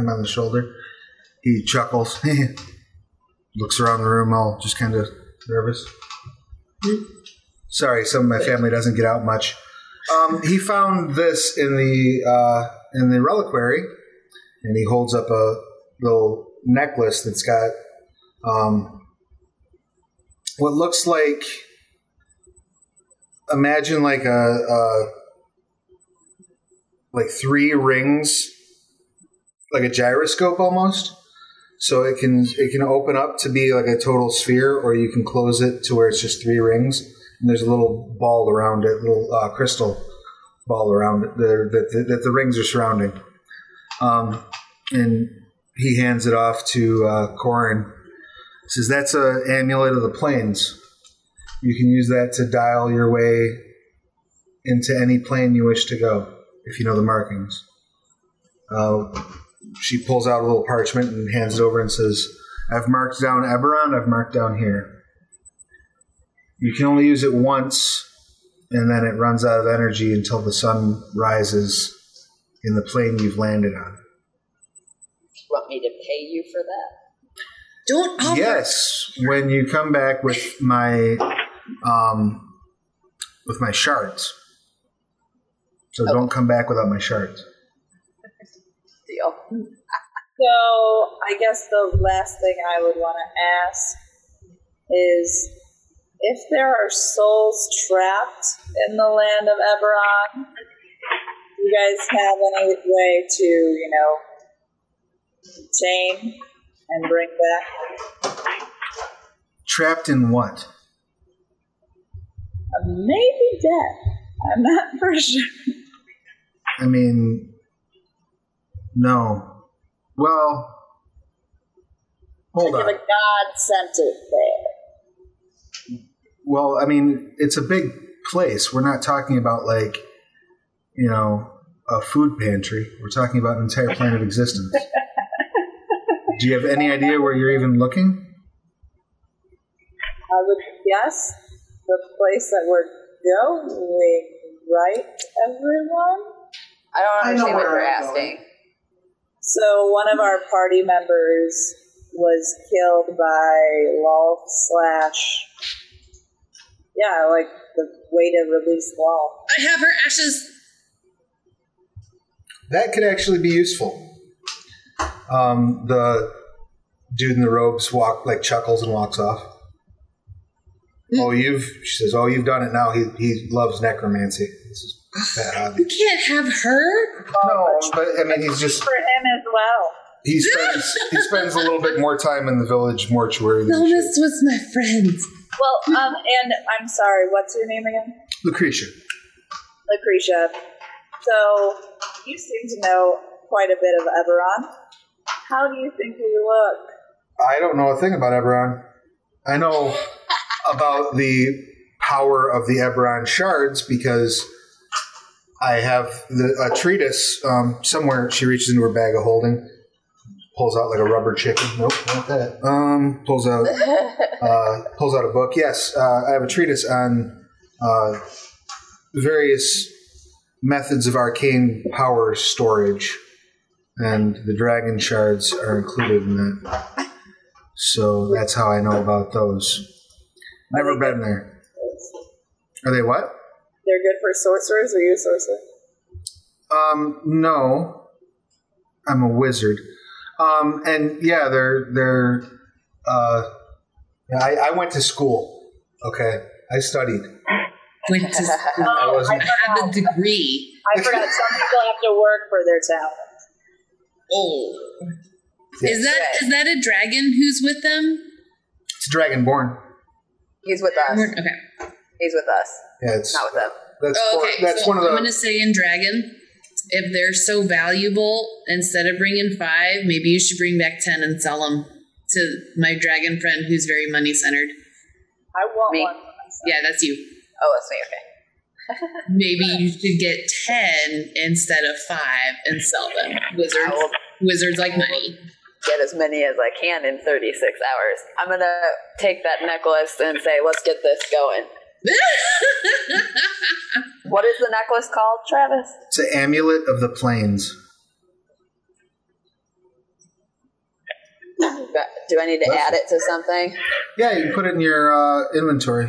him on the shoulder. He chuckles. Looks around the room all just kind of nervous. Mm. Sorry, some of my family doesn't get out much. He found this in the reliquary, and he holds up a little necklace that's got what looks like, imagine like a like three rings, like a gyroscope almost. So it can open up to be like a total sphere, or you can close it to where it's just three rings. And there's a little ball around it, little crystal ball around it that the rings are surrounding. And he hands it off to Corin. He says, that's an amulet of the planes. You can use that to dial your way into any plane you wish to go, if you know the markings. She pulls out a little parchment and hands it over and says, I've marked down Eberron, I've marked down here. You can only use it once, and then it runs out of energy until the sun rises in the plane you've landed on. You want me to pay you for that? Don't offer. Yes, when you come back with my shards. So Don't come back without my shards. Deal. So I guess the last thing I would want to ask is, if there are souls trapped in the land of Eberron, do you guys have any way to, tame and bring back? Trapped in what? Maybe death. I'm not for sure. I mean, no. Well, hold on. Like if a god sent it there. Well, I mean, it's a big place. We're not talking about, a food pantry. We're talking about an entire planet of existence. Do you have any idea where you're even looking? I would guess the place that we're going, right, everyone? I don't understand what you're asking. So one of our party members was killed by Lolth / yeah, like the way to release Lolth. I have her ashes. That could actually be useful. The dude in the robes chuckles and walks off. Mm. She says, "Oh, you've done it now." He loves necromancy. This is You can't have her. No, but I mean, he's just for him as well. He spends a little bit more time in the village mortuary. Zilness was my friend. Well, and I'm sorry, what's your name again? Lucretia. So you seem to know quite a bit of Eberron. How do you think we look? I don't know a thing about Eberron. I know about the power of the Eberron shards because I have a treatise somewhere. She reaches into her bag of holding, pulls out like a rubber chicken. Nope, not that. Pulls out a book. Yes, I have a treatise on various methods of arcane power storage, and the dragon shards are included in that. So that's how I know about those. Never been there. Are they what? They're good for sorcerers? Are you a sorcerer? No. I'm a wizard. And yeah, I went to school. Okay. I studied. Went to school. I have a degree. I forgot. Some people have to work for their talent. Oh. Yes. Is that a dragon who's with them? It's a dragonborn. He's with us. Okay. He's with us. Yeah, it's not with them. I'm going to say in dragon, if they're so valuable, instead of bringing 5, maybe you should bring back 10 and sell them to my dragon friend who's very money-centered. I want me. One. Yeah, that's you. Oh, that's me. Okay. Maybe you should get 10 instead of 5 and sell them. Wizards like money. Get as many as I can in 36 hours. I'm going to take that necklace and say, let's get this going. What is the necklace called, Travis? It's an Amulet of the Planes. Do I need to add it to something? Yeah, you can put it in your inventory.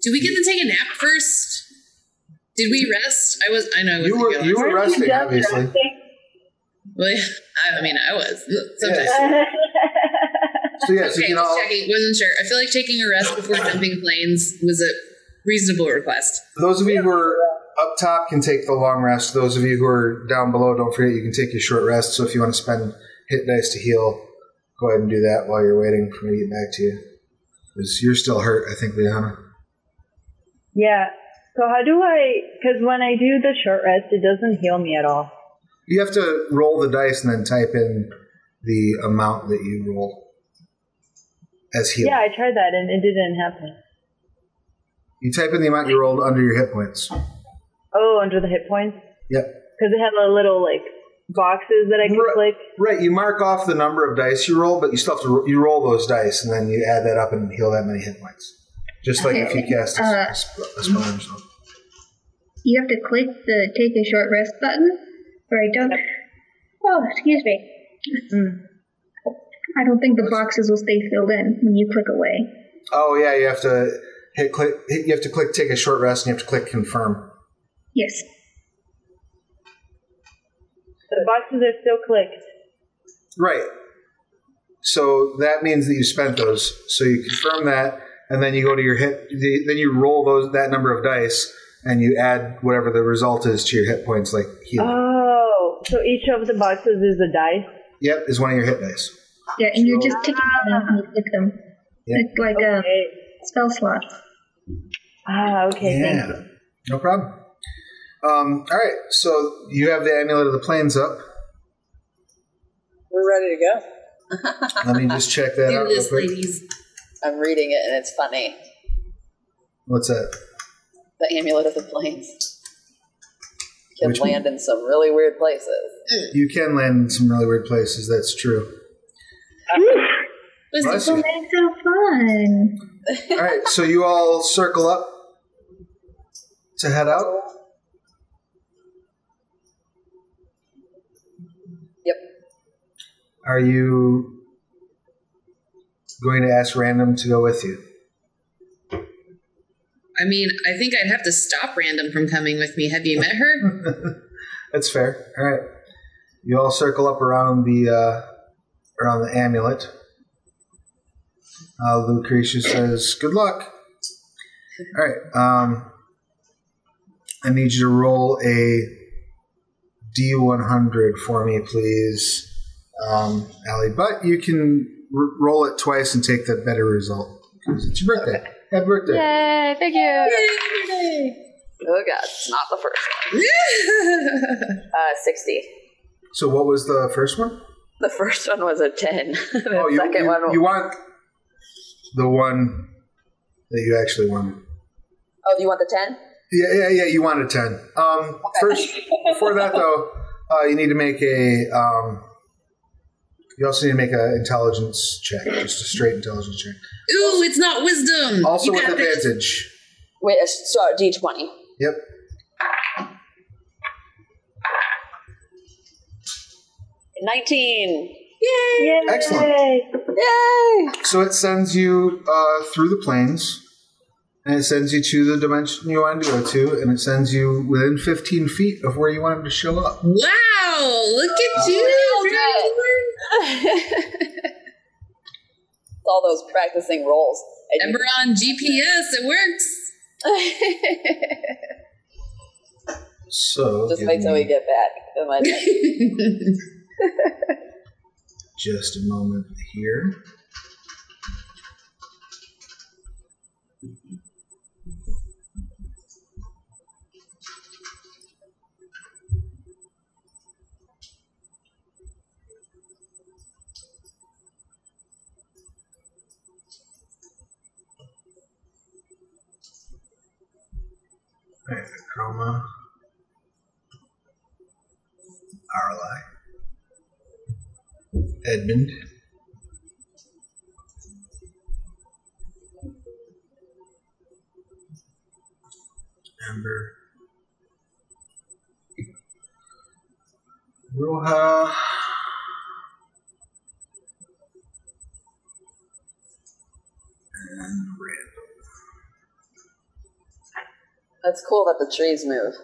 Do we get to take a nap first? Did we rest? You were resting, obviously. Resting? Well, yeah, I mean, I was. Sometimes. Yes. So yeah, okay, just checking. Wasn't sure. I feel like taking a rest before jumping planes was a reasonable request. Those of you who are up top can take the long rest. Those of you who are down below, don't forget you can take your short rest. So if you want to spend hit dice to heal, go ahead and do that while you're waiting for me to get back to you. Because you're still hurt, I think, Liahana. Yeah. So how do because when I do the short rest, it doesn't heal me at all. You have to roll the dice and then type in the amount that you rolled. Yeah, I tried that and it didn't happen. You type in the amount you rolled under your hit points. Oh, under the hit points? Yep. Because it had a little, boxes that I could click. Right, you mark off the number of dice you roll, but you still have to you roll those dice, and then you add that up and heal that many hit points. Just like if you cast a spell or something. You have to click the take a short rest button, or I don't. Yep. Oh, excuse me. Mm-hmm. I don't think the boxes will stay filled in when you click away. Oh yeah, you have to click take a short rest and you have to click confirm. Yes. The boxes are still clicked. Right. So that means that you spent those. So you confirm that and then you go to your hit then you roll that number of dice and you add whatever the result is to your hit points like healing. Oh, so each of the boxes is a die? Yep, is one of your hit dice. Yeah, and you're just ticking them and you click them. Yeah. It's like a spell slot. Ah, okay, thank you. No problem. All right, so you have the Amulet of the Planes up. We're ready to go. Let me just check that out real quick. Ladies. I'm reading it and it's funny. What's that? The Amulet of the Planes. You can land in some really weird places. You can land in some really weird places, that's true. This will make so fun. All right, so you all circle up to head out. Yep. Are you going to ask Random to go with you? I mean, I think I'd have to stop Random from coming with me. Have you met her? That's fair. All right. You all circle up around the amulet. Lucretia says, good luck. All right. I need you to roll a D100 for me, please, Allie. But you can roll it twice and take the better result. Because it's your birthday. Happy birthday. Yay, thank you. Yay. Oh, God, not the first one. 60. So what was the first one? The first one was a 10. The second one... You want the one that you actually wanted. Oh, you want the 10? Yeah, you want a 10. First, before that, though, you need to make a... you also need to make an intelligence check, just a straight intelligence check. Ooh, it's not wisdom! Also with advantage. Wait, so D20. Yep. Ah. 19. Yay! Excellent. Yay! So it sends you through the plains, and it sends you to the dimension you want to go to, and it sends you within 15 feet of where you want him to show up. Wow! Look at you! It's all those practicing roles. Ember on GPS, it works! So... Just wait till we get back. Just a moment here. All right, Akroma. Aralei. Edmund. Ember. Roja. And Random. That's cool that the trees move.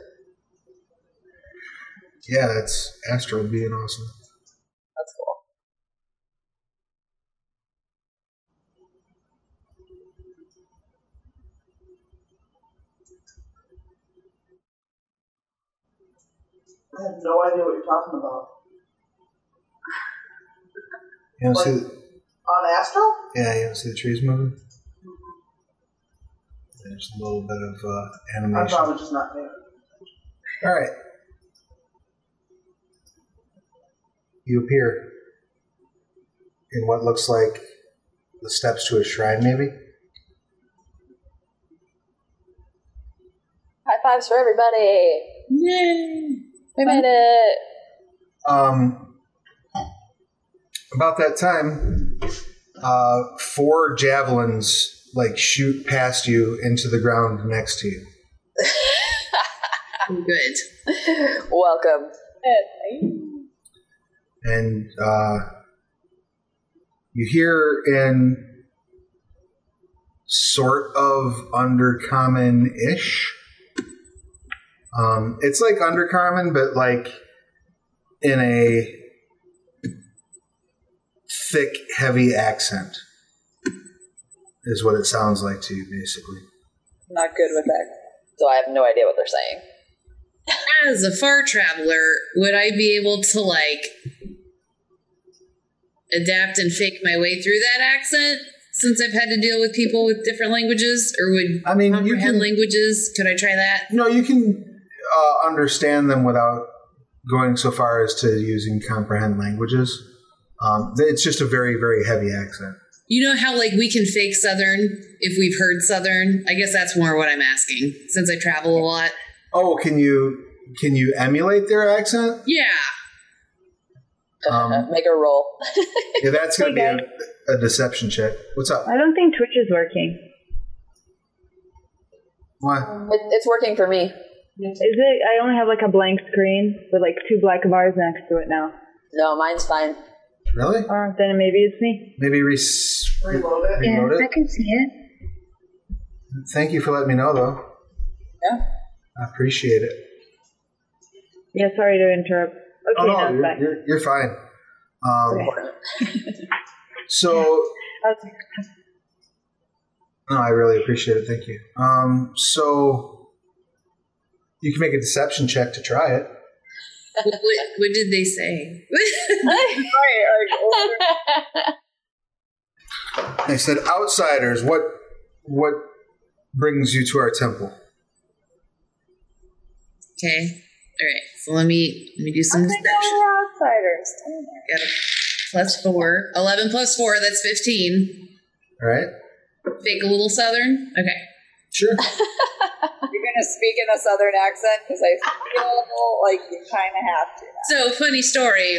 Yeah, that's astral being awesome. That's cool. I have no idea what you're talking about. You don't see on astral? Yeah, you don't see the trees moving? There's a little bit of animation. I'm probably just not there. All right. You appear in what looks like the steps to a shrine, maybe? High fives for everybody. Yay! We made it. About that time, 4 javelins... like, shoot past you into the ground next to you. Good. Welcome. And you hear in sort of undercommon-ish. It's like undercommon, but like in a thick, heavy accent. Is what it sounds like to you, basically. Not good with that, so I have no idea what they're saying. As a far traveler, would I be able to, like, adapt and fake my way through that accent? Since I've had to deal with people with different languages, or would comprehend languages? Could I try that? No, you can understand them without going so far as to using comprehend languages. It's just a very, very heavy accent. You know how, like, we can fake Southern if we've heard Southern? I guess that's more what I'm asking, since I travel a lot. Oh, can you emulate their accent? Yeah. Make a roll. Yeah, that's going to be a deception check. What's up? I don't think Twitch is working. Why? It's working for me. Is it? I only have, like, a blank screen with, like, 2 black bars next to it now. No, mine's fine. Really? Or then maybe it's me. Maybe reload it. Yeah, reload it. I can see it. Thank you for letting me know, though. Yeah. I appreciate it. Yeah, sorry to interrupt. Okay, you're fine. So... Okay. No, I really appreciate it. Thank you. So... You can make a deception check to try it. What did they say? They said, outsiders, what brings you to our temple? Okay. All right. So let me do some deception. We're outsiders. Got a +4. 11 +4, that's 15. All right. Fake a little Southern? Okay. Sure. You're going to speak in a Southern accent because I feel like you kind of have to. So, funny story.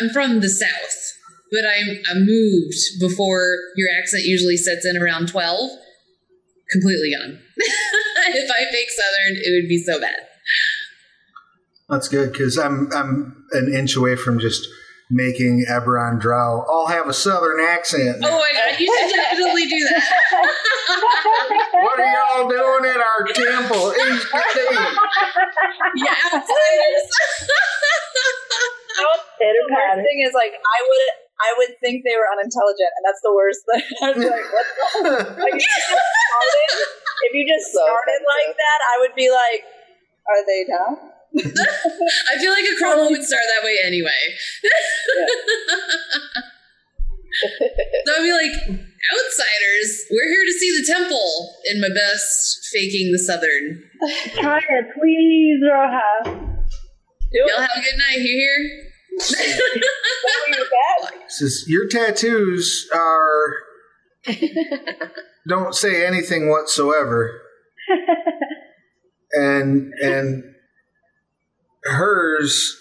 I'm from the South, but I moved before your accent usually sets in around 12. Completely gone. If I fake Southern, it would be so bad. That's good because I'm an inch away from just making Eberron Drow. I'll have a Southern accent now. Oh, my God. You should definitely do that. What are y'all doing at our temple? Yeah, outsiders. The worst thing is, like, I would think they were unintelligent, and that's the worst thing. I was like, what the fuck? Like, if you just started like that, I would be like, are they dumb? I feel like Akroma would start that way anyway. So I'd be like, outsiders, we're here to see the temple, in my best faking the Southern. Try it, please, Roja. Y'all have a good night, you hear? Says, your tattoos are... don't say anything whatsoever. And hers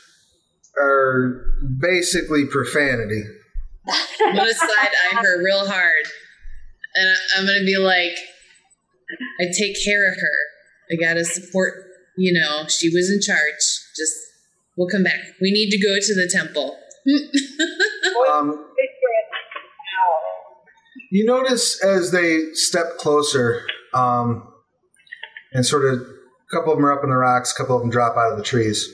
are basically profanity. I'm going to side-eye her real hard. And I'm going to be like, I take care of her. I got to support, she was in charge. Just, we'll come back. We need to go to the temple. You notice as they step closer, and sort of, a couple of them are up in the rocks, a couple of them drop out of the trees.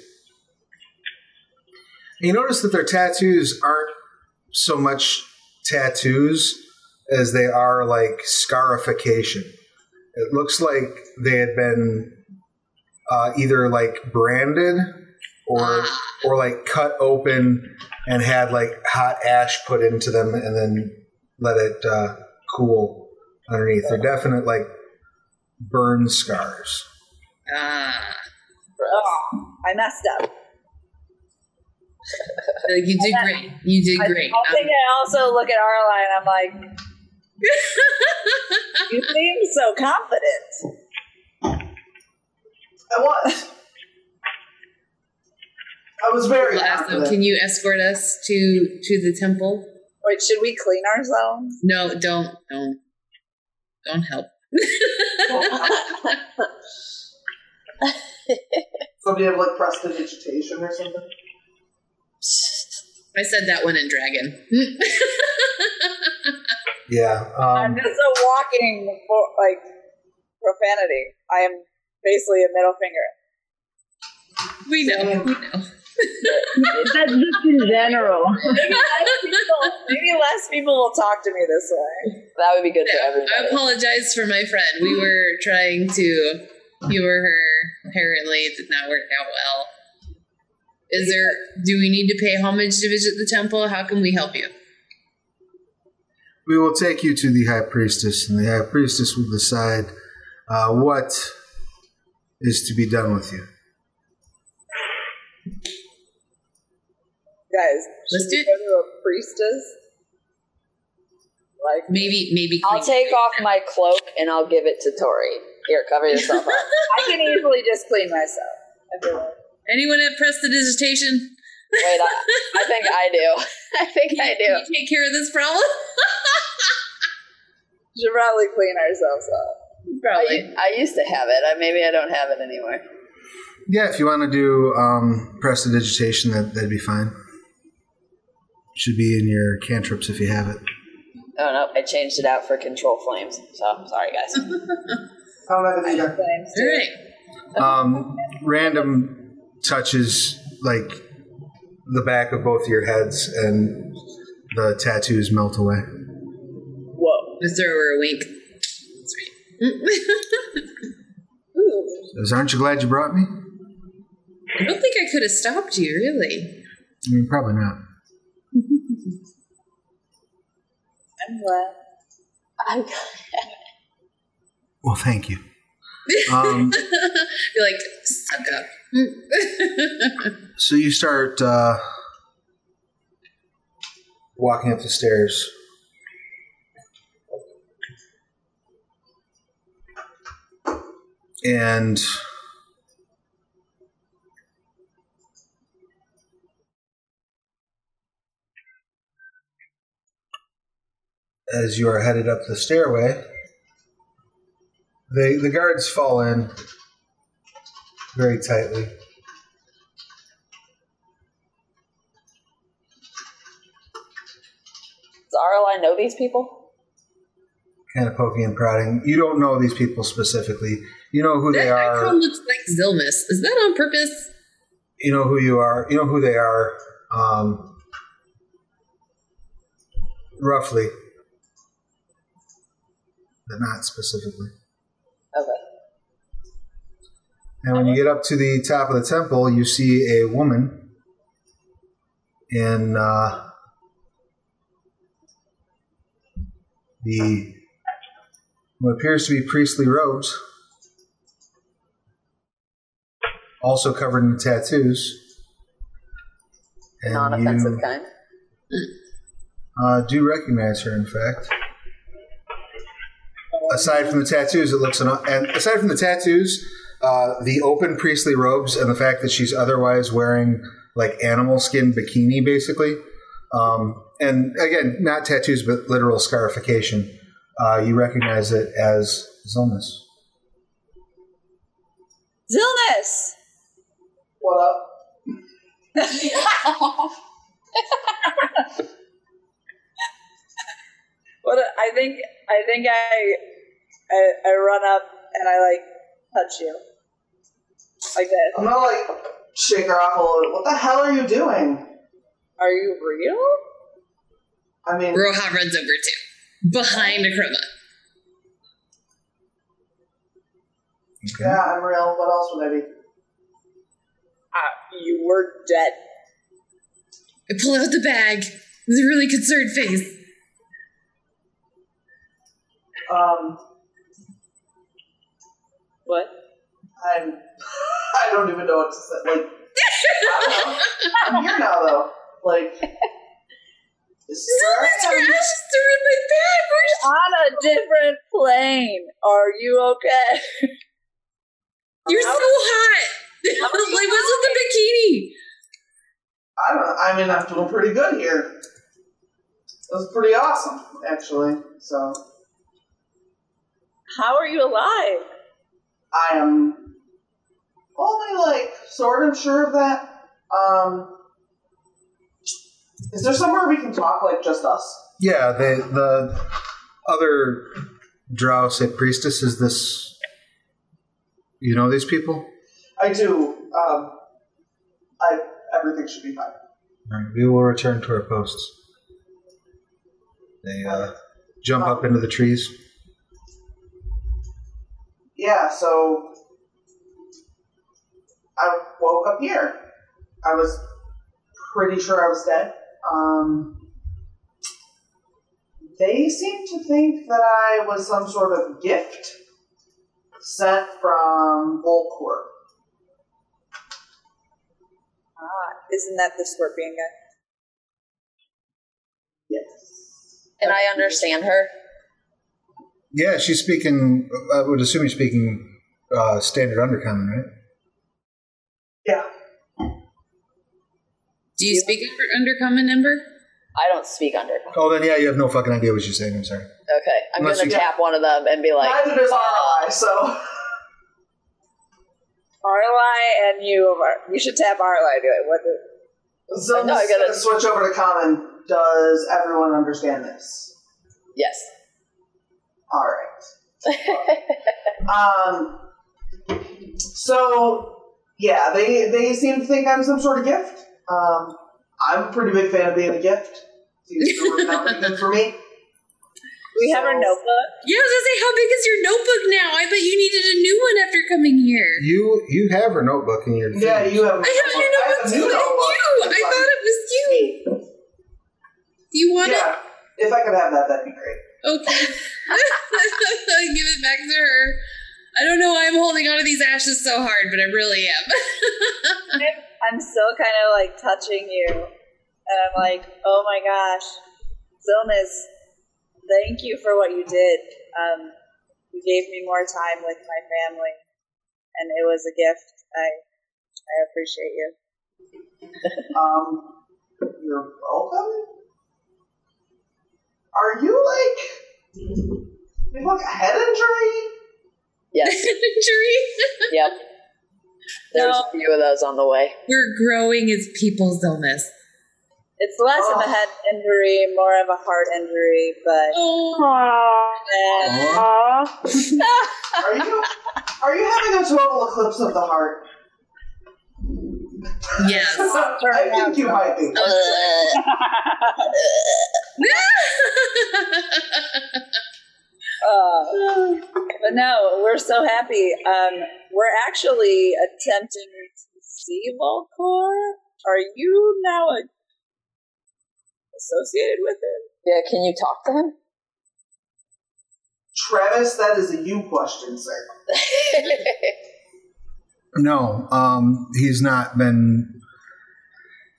You notice that their tattoos aren't so much tattoos as they are like scarification. It looks like they had been either like branded or like cut open and had like hot ash put into them and then let it cool underneath. They're definite like burn scars. Oh, I messed up. You did great. You did great. I think I also look at Aralei and I'm like, you seem so confident. I was. Very confident. Can you escort us to the temple? Wait, should we clean ourselves? No, don't help. So do you have like prestidigitation or something? I said that one in Dragon. Yeah. I'm just a walking, like, profanity. I am basically a middle finger. We know. That's just in general. Maybe less people will talk to me this way. That would be good for everybody. I apologize for my friend. We were trying to humor her. Apparently it did not work out well. Do we need to pay homage to visit the temple? How can we help you? We will take you to the High Priestess, and the High Priestess will decide what is to be done with you. Guys, let's do go to a priestess. Like maybe I'll take off my cloak and I'll give it to Tori. Here, cover yourself up. I can easily just clean myself. I feel like. Anyone have prestidigitation? Wait, I think I do. I think I do. Can you take care of this problem? We should probably clean ourselves up. Probably. I used to have it. Maybe I don't have it anymore. Yeah, if you want to do prestidigitation, that'd be fine. Should be in your cantrips if you have it. Oh, no. I changed it out for control flames. So, I'm sorry, guys. All right. Random touches like the back of both of your heads and the tattoos melt away. Whoa. Is there a wink? That's right. Ooh. Says, aren't you glad you brought me? I don't think I could have stopped you, really. I mean, probably not. I'm glad. I'm glad. Well, thank you. You're like, suck up. So you start walking up the stairs. And as you are headed up the stairway, the guards fall in very tightly. Does Aralei know these people? Kind of poking and prodding. You don't know these people specifically. You know who they are. That icon looks like Zilness. Is that on purpose? You know who you are. You know who they are. Roughly. But not specifically. Okay. And when you get up to the top of the temple, you see a woman in what appears to be priestly robes, also covered in tattoos. Non-offensive kind. Do recognize her, in fact. Aside from the tattoos, it looks... And aside from the tattoos, the open priestly robes and the fact that she's otherwise wearing, like, animal skin bikini, basically. And, again, not tattoos, but literal scarification. You recognize it as Zilness. Zilness! What up? What? I think I run up and I like touch you like this. I'm gonna like shake her off a little bit. What the hell are you doing? Are you real? I mean, Roja runs over too, behind Akroma. Okay. Yeah, I'm real. What else would I be? You were dead. I pull out the bag with a really concerned face. What? I don't even know what to say. Like, I'm here now, though. Like, so much ashes are in my bed. We're just on a different plane. Are you okay? You're so hot. Like, what's with the bikini? I don't know. I mean, I'm feeling pretty good here. It was pretty awesome, actually. So. How are you alive? I am only, like, sort of sure of that. Is there somewhere we can talk, like, just us? Yeah, the other Drow priestess is this... You know these people? I do. Everything should be fine. All right, we will return to our posts. They jump up into the trees. Yeah, so I woke up here. I was pretty sure I was dead. They seemed to think that I was some sort of gift sent from Vulkoor. Ah, isn't that the scorpion guy? Yes. And I understand her. Yeah, she's speaking, I would assume you're speaking standard Undercommon, right? Yeah. Do you speak Undercommon, Ember? I don't speak Undercommon. Oh, then yeah, you have no fucking idea what she's saying, I'm sorry. Okay, I'm going to tap one of them and be like... Neither does Aralei, so... Aralei and you, you should tap Aralei and be like, what the... So I'm going to switch over to Common. Does everyone understand this? Yes. All right. So, yeah, they seem to think I'm some sort of gift. I'm a pretty big fan of being a gift. Seems to work out pretty good for me. We have our notebook. Yeah, I was gonna say, how big is your notebook now? I bet you needed a new one after coming here. You have her notebook in your defense. Yeah, you have. I have your notebook too. I thought it was you. You want it? If I could have that, that'd be great. Okay. Give it back to her. I don't know why I'm holding onto these ashes so hard, but I really am. I'm still kind of like touching you. And I'm like, oh my gosh, Zilness, thank you for what you did. You gave me more time with my family, and it was a gift. I appreciate you. You're welcome? Are you like head injury? Yes. Injury? Yep. There's a few of those on the way. We're growing as people's illness. It's less of a head injury, more of a heart injury, but... Are you having a total eclipse of the heart? Yes. I think you might be. But no, we're so happy. We're actually attempting to see Vulkoor. Are you now associated with him? Yeah, can you talk to him? Travis, that is a you question, sir. No, he's not been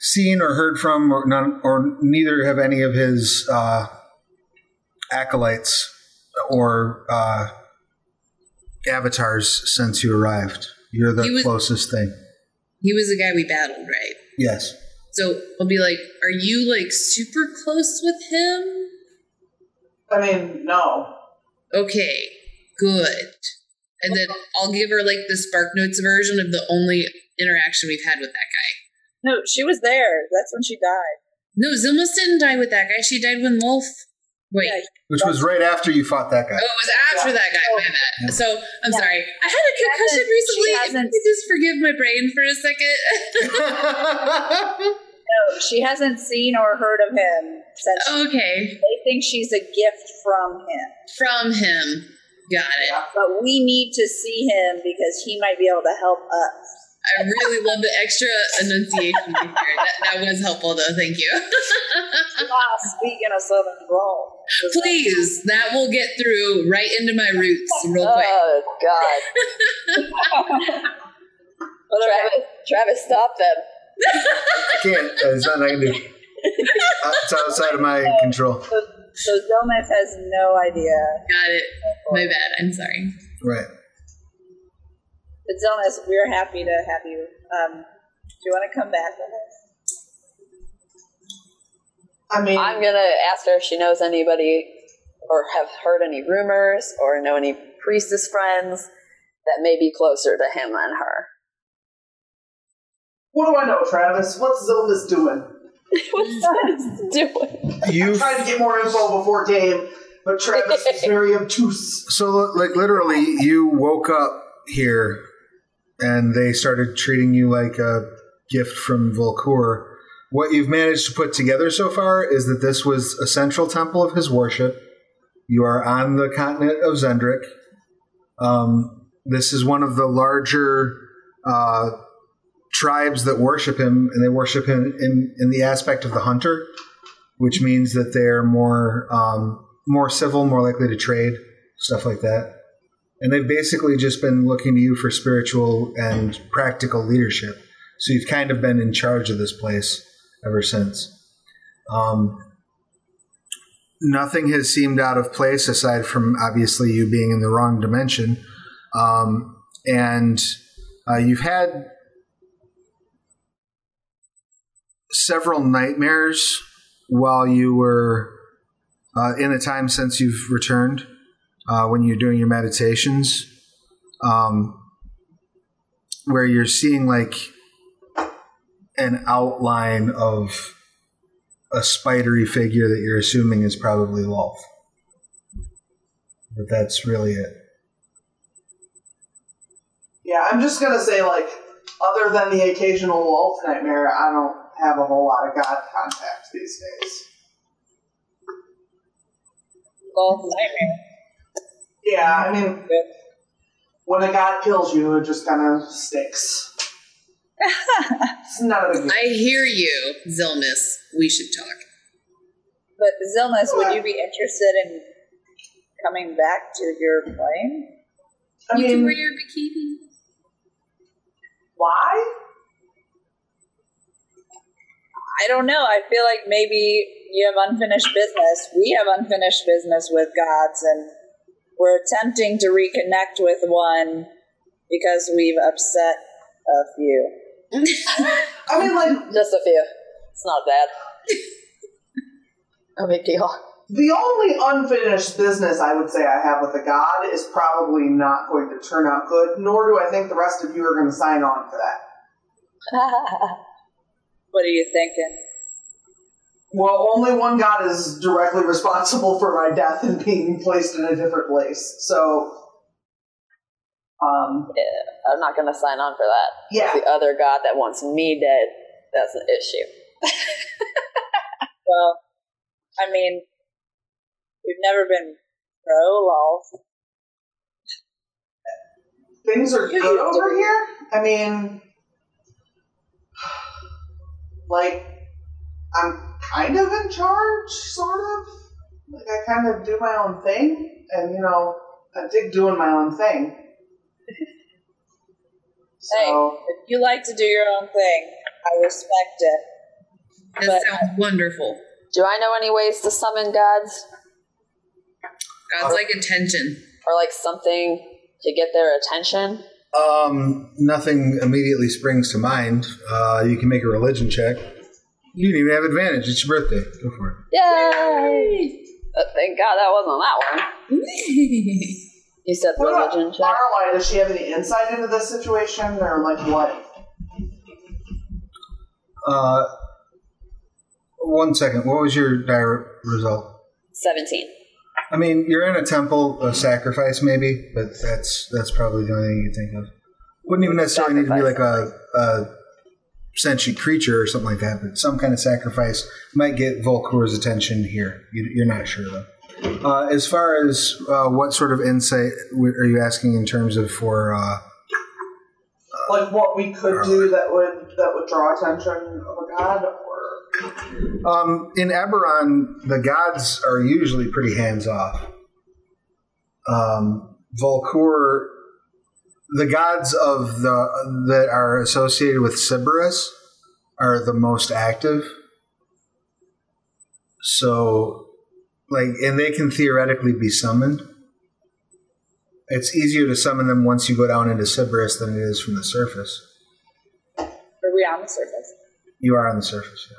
seen or heard from, or neither have any of his acolytes or avatars since you arrived. You're the closest thing. He was the guy we battled, right? Yes. So I'll be like, are you like super close with him? I mean, no. Okay, good. And then I'll give her like the Spark Notes version of the only interaction we've had with that guy. No, she was there. That's when she died. No, Zilness didn't die with that guy. She died when Lolth. Wait. Yeah, which was right after you fought that guy. Oh, it was after that guy. Oh. Yeah. So, I'm sorry. I had a concussion recently. If you just forgive my brain for a second. No, she hasn't seen or heard of him since. Okay. They think she's a gift from him. From him. Got it. But we need to see him because he might be able to help us. I really love the extra enunciation here. That was helpful, though. Thank you. Speaking of Southern drawl. Please. That will get through right into my roots real quick. Oh, God. Travis, stop them. I can't. There's nothing I can do. It's outside of my control. So Zilness has no idea. Got it. My bad. I'm sorry. Right. But Zilness, we're happy to have you. Do you want to come back with us? I mean, I'm going to ask her if she knows anybody or have heard any rumors or know any priestess friends that may be closer to him than her. What do I know, Travis? What's Zilness doing? I tried to get more info before game, but Travis is very obtuse. So, like, literally, you woke up here, and they started treating you like a gift from Vulkoor. What you've managed to put together so far is that this was a central temple of his worship. You are on the continent of Xen'drik. This is one of the larger... tribes that worship him, and they worship him in the aspect of the hunter, which means that they're more civil, more likely to trade, stuff like that. And they've basically just been looking to you for spiritual and practical leadership. So you've kind of been in charge of this place ever since. Nothing has seemed out of place aside from obviously you being in the wrong dimension. And you've had several nightmares while you were in the time since you've returned when you're doing your meditations where you're seeing like an outline of a spidery figure that you're assuming is probably Lolth. But that's really it. Yeah, I'm just going to say like other than the occasional Lolth nightmare, I don't have a whole lot of God contacts these days. Lolth nightmare. Yeah, I mean, when a god kills you, it just kind of sticks. It's not a good. I hear you, Zilness. We should talk. But Zilness, would you be interested in coming back to your plane? I mean, can wear your bikini. Why? I don't know. I feel like maybe you have unfinished business. We have unfinished business with gods, and we're attempting to reconnect with one because we've upset a few. I mean, like... Just a few. It's not bad. No big deal. The only unfinished business I would say I have with a god is probably not going to turn out good, nor do I think the rest of you are going to sign on for that. What are you thinking? Well, only one god is directly responsible for my death and being placed in a different place, so... yeah, I'm not going to sign on for that. Yeah. It's the other god that wants me dead, that's an issue. Well, I mean, we've never been pro-Lolth. Things are good over here? I mean, like, I'm kind of in charge, sort of. Like, I kind of do my own thing, and, you know, I dig doing my own thing. So, hey, if you like to do your own thing, I respect it. That sounds wonderful. Do I know any ways to summon gods? Gods like attention. Or like something to get their attention? Nothing immediately springs to mind. You can make a religion check. You didn't even have advantage. It's your birthday. Go for it. Yay! Thank God that wasn't on that one. You said religion check. Aralei, does she have any insight into this situation? Or like what? One second. What was your diary result? 17. I mean, you're in a temple of sacrifice, maybe, but that's probably the only thing you think of. Wouldn't even necessarily need to be like a sentient creature or something like that, but some kind of sacrifice might get Volkor's attention here. You're not sure, though. As far as what sort of insight are you asking in terms of for... like what we could do that would draw attention of a god? In Eberron, the gods are usually pretty hands-off. Vulkoor, the gods of that are associated with Siberys are the most active. So, like, and they can theoretically be summoned. It's easier to summon them once you go down into Siberys than it is from the surface. Are we on the surface? You are on the surface, yeah.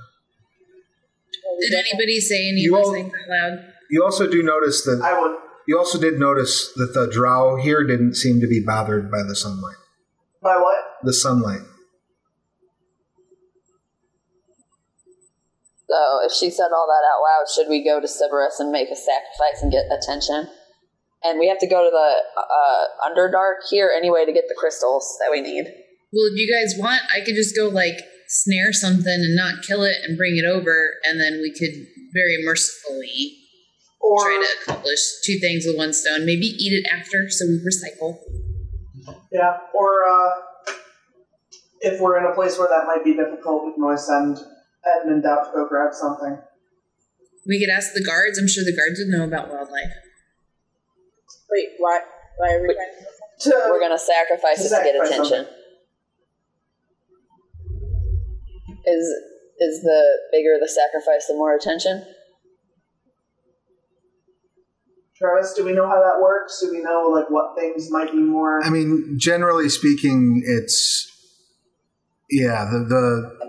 Did anybody say any of those things out loud? You also do notice that that the drow here didn't seem to be bothered by the sunlight. By what? The sunlight. So if she said all that out loud, should we go to Siberys and make a sacrifice and get attention? And we have to go to the Underdark here anyway to get the crystals that we need. Well, if you guys want, I could just go like snare something and not kill it and bring it over, and then we could very mercifully try to accomplish two things with one stone. Maybe eat it after, so we recycle. Yeah, or if we're in a place where that might be difficult, we can always send Edmund out to go grab something. We could ask the guards. I'm sure the guards would know about wildlife. Wait, why are we trying to do something? We're going to sacrifice it to get attention. Something. Is the bigger the sacrifice, the more attention? Travis, do we know how that works? Do we know like what things might be more? I mean, generally speaking, it's the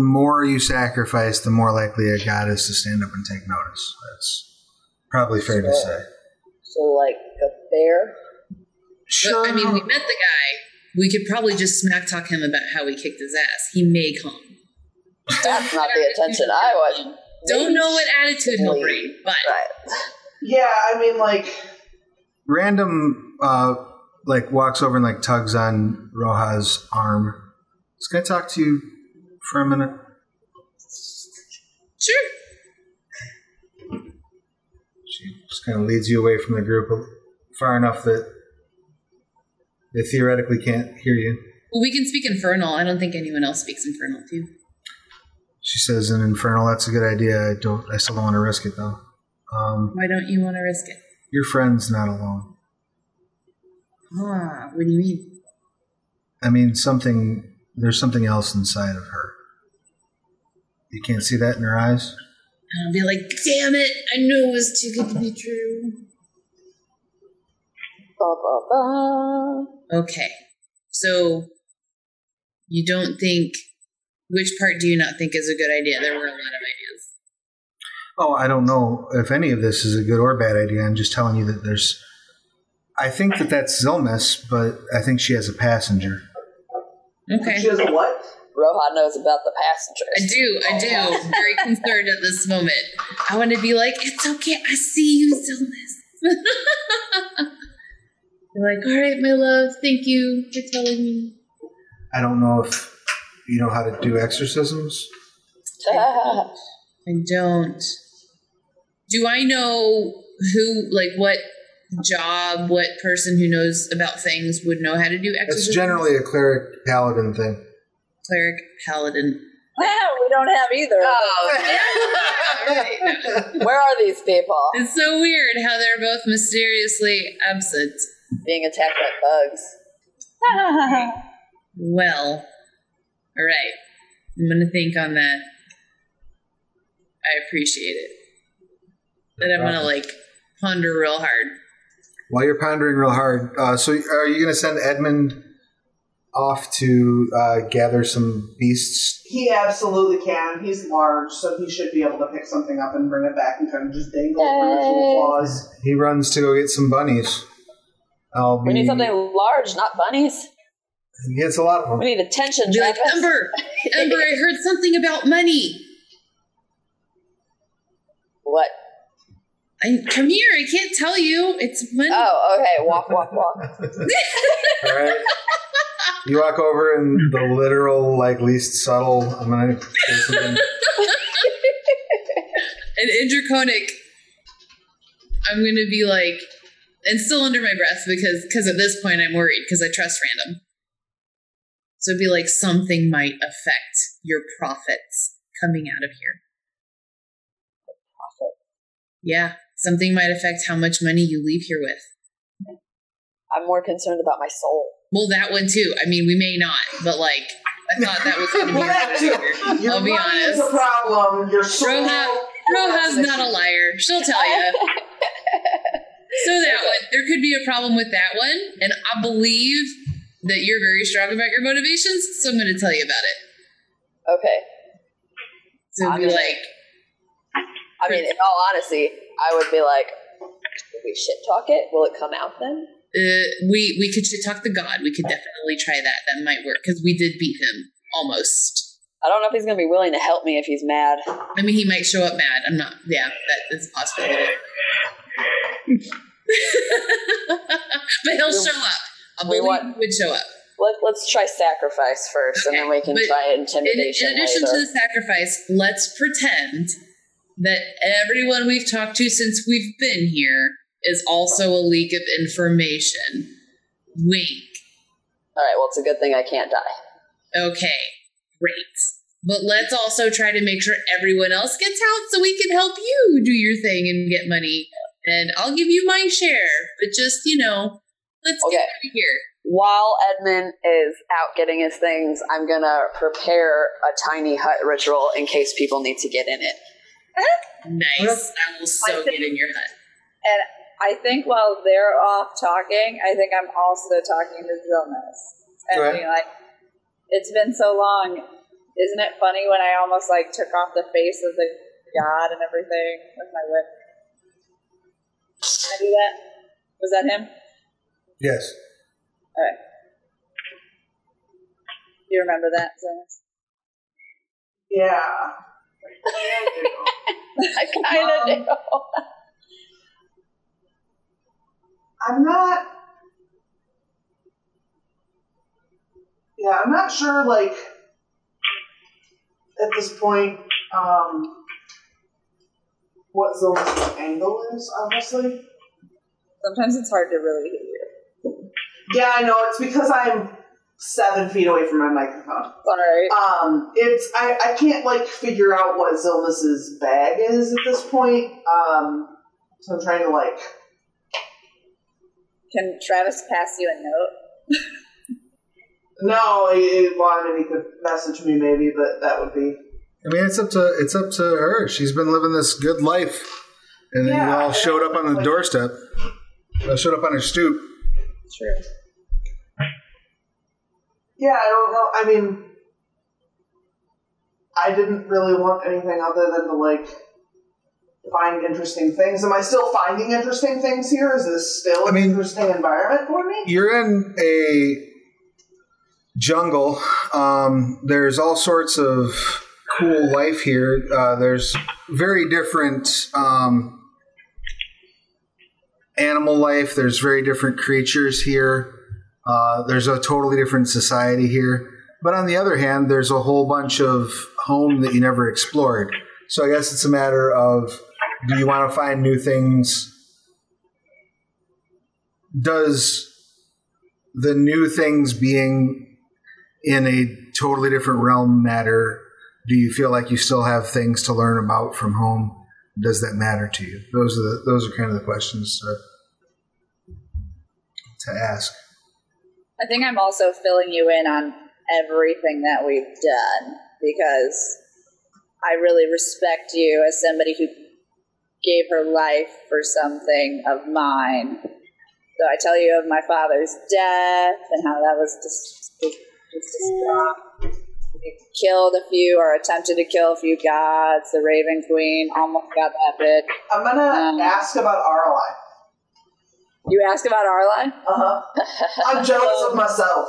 more you sacrifice, the more likely a god is to stand up and take notice. That's probably fair to say. So, like a bear. Sure. But, I mean, we met the guy. We could probably just smack talk him about how we kicked his ass. He may come. That's not the attention I was. Don't know what attitude he'll bring, but... Right. Yeah, I mean, like... Random, walks over and, like, tugs on Roja's arm. Just gonna talk to you for a minute. Sure. She just kind of leads you away from the group far enough that they theoretically can't hear you. Well, we can speak Infernal. I don't think anyone else speaks Infernal, too. She says in Infernal, that's a good idea. I still don't want to risk it, though. Why don't you want to risk it? Your friend's not alone. Ah, what do you mean? I mean, there's something else inside of her. You can't see that in her eyes? I'll be like, damn it, I knew it was too good to be true. Ba, ba, ba. Okay. So, you don't think... Which part do you not think is a good idea? There were a lot of ideas. Oh, I don't know if any of this is a good or bad idea. I'm just telling you that there's... I think that that's Zilness, but I think she has a passenger. Okay. She has a what? Roja knows about the passengers. I do. I'm very concerned at this moment. I want to be like, it's okay, I see you, Zilness. You're like, all right, my love, thank you for telling me. I don't know if you know how to do exorcisms. I don't. Do I know who, like, what job, what person who knows about things would know how to do exorcisms? It's generally a cleric paladin thing. Cleric paladin. Wow, we don't have either. Oh, yeah. Right. Where are these people? It's so weird how they're both mysteriously absent. Being attacked by bugs. Well, all right. I'm going to think on that. I appreciate it. But I'm going to, like, ponder real hard. While you're pondering real hard, so are you going to send Edmund off to gather some beasts? He absolutely can. He's large, so he should be able to pick something up and bring it back and kind of just dangle it from his little claws. He runs to go get some bunnies. We need something large, not bunnies. He gets a lot of them. We need attention. Be like, Ember, I heard something about money. What? Come here, I can't tell you. It's money. Oh, okay. Walk. All right. You walk over and the literal, like, least subtle, I'm going to say something. And in Draconic, I'm going to be like, and still under my breath because at this point I'm worried because I trust Random. So it'd be like, something might affect your profits coming out of here. Profit? Yeah, something might affect how much money you leave here with. I'm more concerned about my soul. Well, that one too. I mean, we may not, but like, I thought that was going to be right. I'll be honest. Your money is a problem. Your soul. Roja's not a liar. She'll tell you. So that one, there could be a problem with that one, and I believe that you're very strong about your motivations, so I'm going to tell you about it. Okay. So it'd be in all honesty, I would be like, if we shit talk it, will it come out then? We could talk the god. We could definitely try that. That might work because we did beat him almost. I don't know if he's going to be willing to help me if he's mad. I mean, he might show up mad. I'm not. Yeah, that is possible. But he'll show up. I believe he would show up. Let's try sacrifice first, okay. And then we can try intimidation. In addition to the sacrifice, let's pretend that everyone we've talked to since we've been here is also a leak of information. Wink. All right, well, it's a good thing I can't die. Okay, great. But let's also try to make sure everyone else gets out so we can help you do your thing and get money. And I'll give you my share, but just, let's get out of here. While Edmund is out getting his things, I'm going to prepare a tiny hut ritual in case people need to get in it. Nice. I will get in your hut. And I think while they're off talking, I think I'm also talking to Zilness. And being like, it's been so long. Isn't it funny when I almost took off the face of the god and everything with my whip? Can I do that? Was that him? Yes. All right. Do you remember that, Zilness? Yeah. I kind of do. I'm not sure, at this point, what Zilness' angle is, honestly. Sometimes it's hard to really hear. Yeah, I know. It's because I'm 7 feet away from my microphone. Sorry. It's I can't like figure out what Zilness' bag is at this point. So I'm trying to like. Can Travis pass you a note? No, I mean, he could message me maybe, but that would be. I mean, it's up to her. She's been living this good life, and yeah, you all showed up on the doorstep. Showed up on her stoop. Sure. Yeah, I don't know. I mean, I didn't really want anything other than to like find interesting things. Am I still finding interesting things here? Is this still an interesting environment for me? You're in a jungle. There's all sorts of cool life here. There's very different animal life. There's very different creatures here. There's a totally different society here. But on the other hand, there's a whole bunch of home that you never explored. So I guess it's a matter of, do you want to find new things? Does the new things being in a totally different realm matter? Do you feel like you still have things to learn about from home? Does that matter to you? Those are kind of the questions to ask. I think I'm also filling you in on everything that we've done because I really respect you as somebody who gave her life for something of mine. So I tell you of my father's death and how that was just he killed a few or attempted to kill a few gods. The Raven Queen almost got that bitch. I'm going to ask about Aralei. You ask about Aralei? Uh-huh. I'm jealous of myself.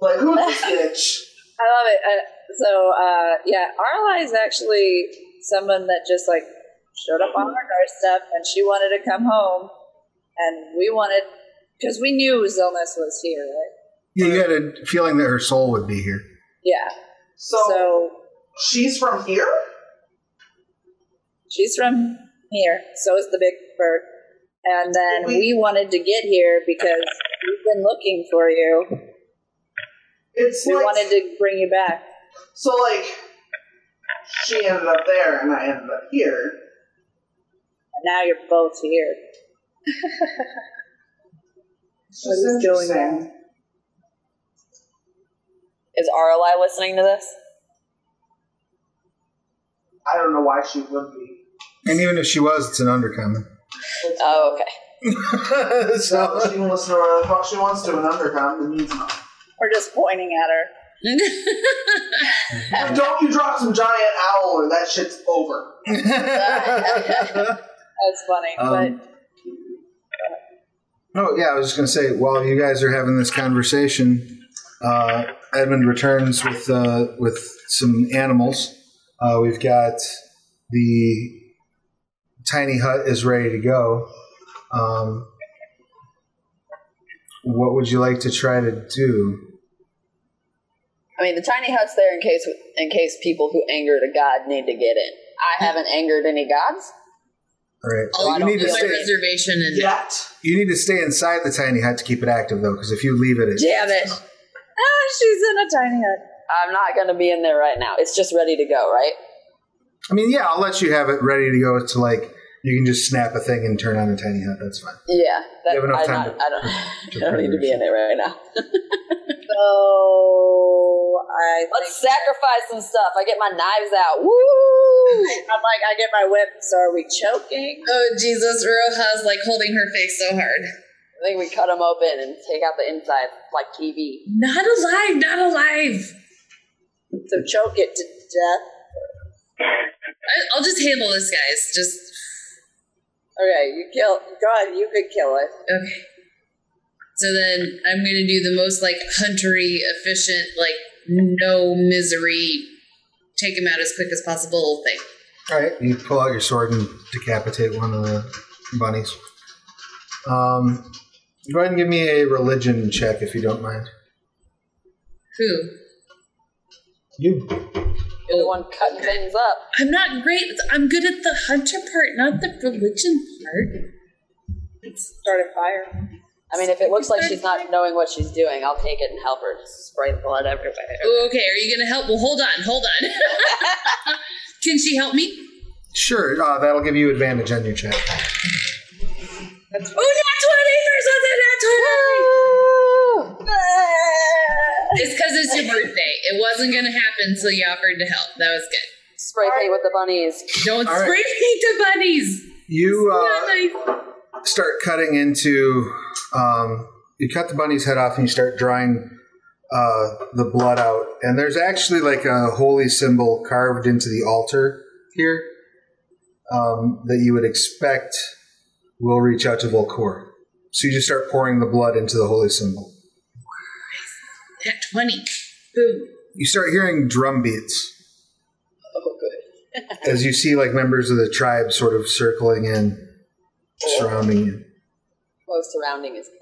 Like, who's this bitch? I love it. So, Aralei is actually someone that just, like, showed up on our doorstep, and she wanted to come home, and we wanted... Because we knew Zilness was here, right? Yeah, you had a feeling that her soul would be here. Yeah. So she's from here? She's from here. So is the big bird. And then we wanted to get here because we've been looking for you. It's we wanted to bring you back. So, like, she ended up there and I ended up here. And now you're both here. What is going on? Is Aralei listening to this? I don't know why she would be. And even if she was, it's an undercomment. Oh, okay. So she can listen to whatever the fuck she wants to an undercomment. It means nothing. We're just pointing at her. And don't you drop some giant owl or that shit's over. That's funny, but... No, yeah, I was just going to say, while you guys are having this conversation... Edmund returns with some animals. We've got the tiny hut is ready to go. What would you like to try to do? I mean, the tiny hut's there in case people who angered a god need to get in. I haven't angered any gods. All right. Oh, you need to stay. Reservation in that. You need to stay inside the tiny hut to keep it active, though, because if you leave it, damn it. She's in a tiny hut. I'm not going to be in there right now. It's just ready to go, right? I mean, yeah, I'll let you have it ready to go. It's like you can just snap a thing and turn on the tiny hut. That's fine. Yeah. You have enough time. I don't need to be in there right now. So, let's sacrifice some stuff. I get my knives out. Woo! I'm like, I get my whip. So are we choking? Oh, Jesus. Roja's like holding her face so hard. I think we cut them open and take out the inside like TV. Not alive. So choke it to death. I'll just handle this, guys. Just okay. You kill. God, you could kill it. Okay. So then I'm gonna do the most like huntery, efficient, like no misery, take him out as quick as possible thing. All right. You pull out your sword and decapitate one of the bunnies. Go ahead and give me a religion check, if you don't mind. Who? You. You're the one cutting things up. I'm not great. I'm good at the hunter part, not the religion part. Start a fire. I mean, if it looks like she's not knowing what she's doing, I'll take it and help her. Just spray the blood everywhere. Okay, are you going to help? Well, hold on. Can she help me? Sure, that'll give you advantage on your check. That's fine. Oh, not 20 for something, not 20! It's because it's your birthday. It wasn't going to happen, so you offered to help. That was good. Spray paint with the bunnies. Don't spray paint the bunnies! You start cutting into... you cut the bunny's head off and you start drawing the blood out. And there's actually like a holy symbol carved into the altar here that you would expect will reach out to Vulkoor. So you just start pouring the blood into the holy symbol. At 20. Boom. You start hearing drum beats. Oh, good. As you see like members of the tribe sort of circling in, surrounding you. Close surrounding is good.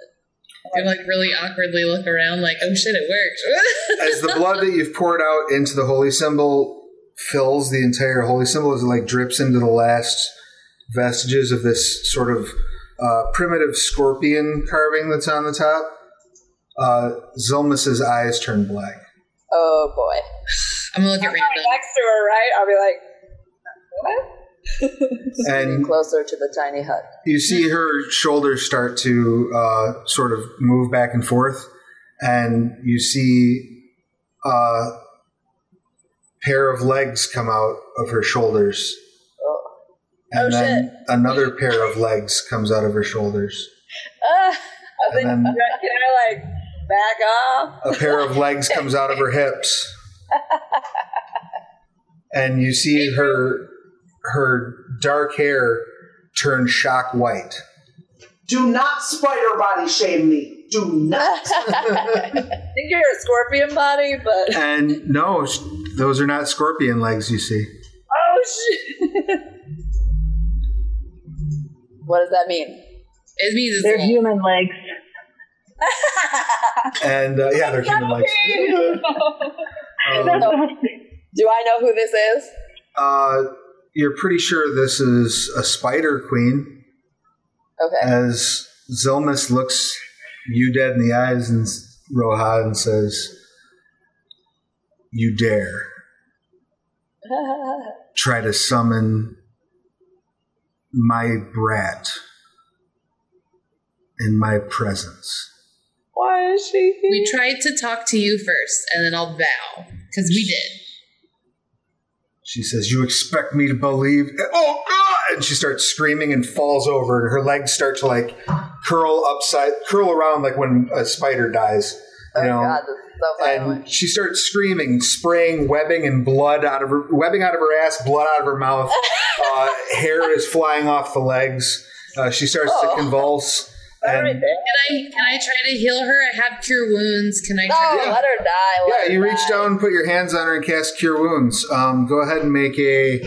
You like really awkwardly look around like, oh shit, it worked. As the blood that you've poured out into the holy symbol fills the entire holy symbol, as it like drips into the last vestiges of this sort of primitive scorpion carving that's on the top, Zilness's eyes turn black. Oh boy. I'm going to look at Random. I'm next to her, right? I'll be like, what? And closer to the tiny hut. You see her shoulders start to sort of move back and forth, and you see a pair of legs come out of her shoulders. Oh. And then another pair of legs comes out of her shoulders. Can I, like, back off? A pair of legs comes out of her hips. And you see her dark hair turned shock white. Do not spider body shame me. Do not. I think you're a scorpion body, but... And no, those are not scorpion legs, you see. Oh, shit. What does that mean? It means they're human legs. And, yeah, they're human legs. Do I know who this is? You're pretty sure this is a spider queen. Okay. As Zilness looks you dead in the eyes and Roja and says, "You dare try to summon my brat in my presence." Why is she here? We tried to talk to you first, and then I'll bow because we did. She says, "You expect me to believe?" Oh, God! And she starts screaming and falls over, and her legs start to like curl around like when a spider dies. You know? God, so and she starts screaming, spraying webbing and blood out of her ass, blood out of her mouth. Hair is flying off the legs. She starts to convulse. Can I try to heal her? I have cure wounds. Can I try to let her die? Reach down, put your hands on her, and cast cure wounds. Go ahead and make a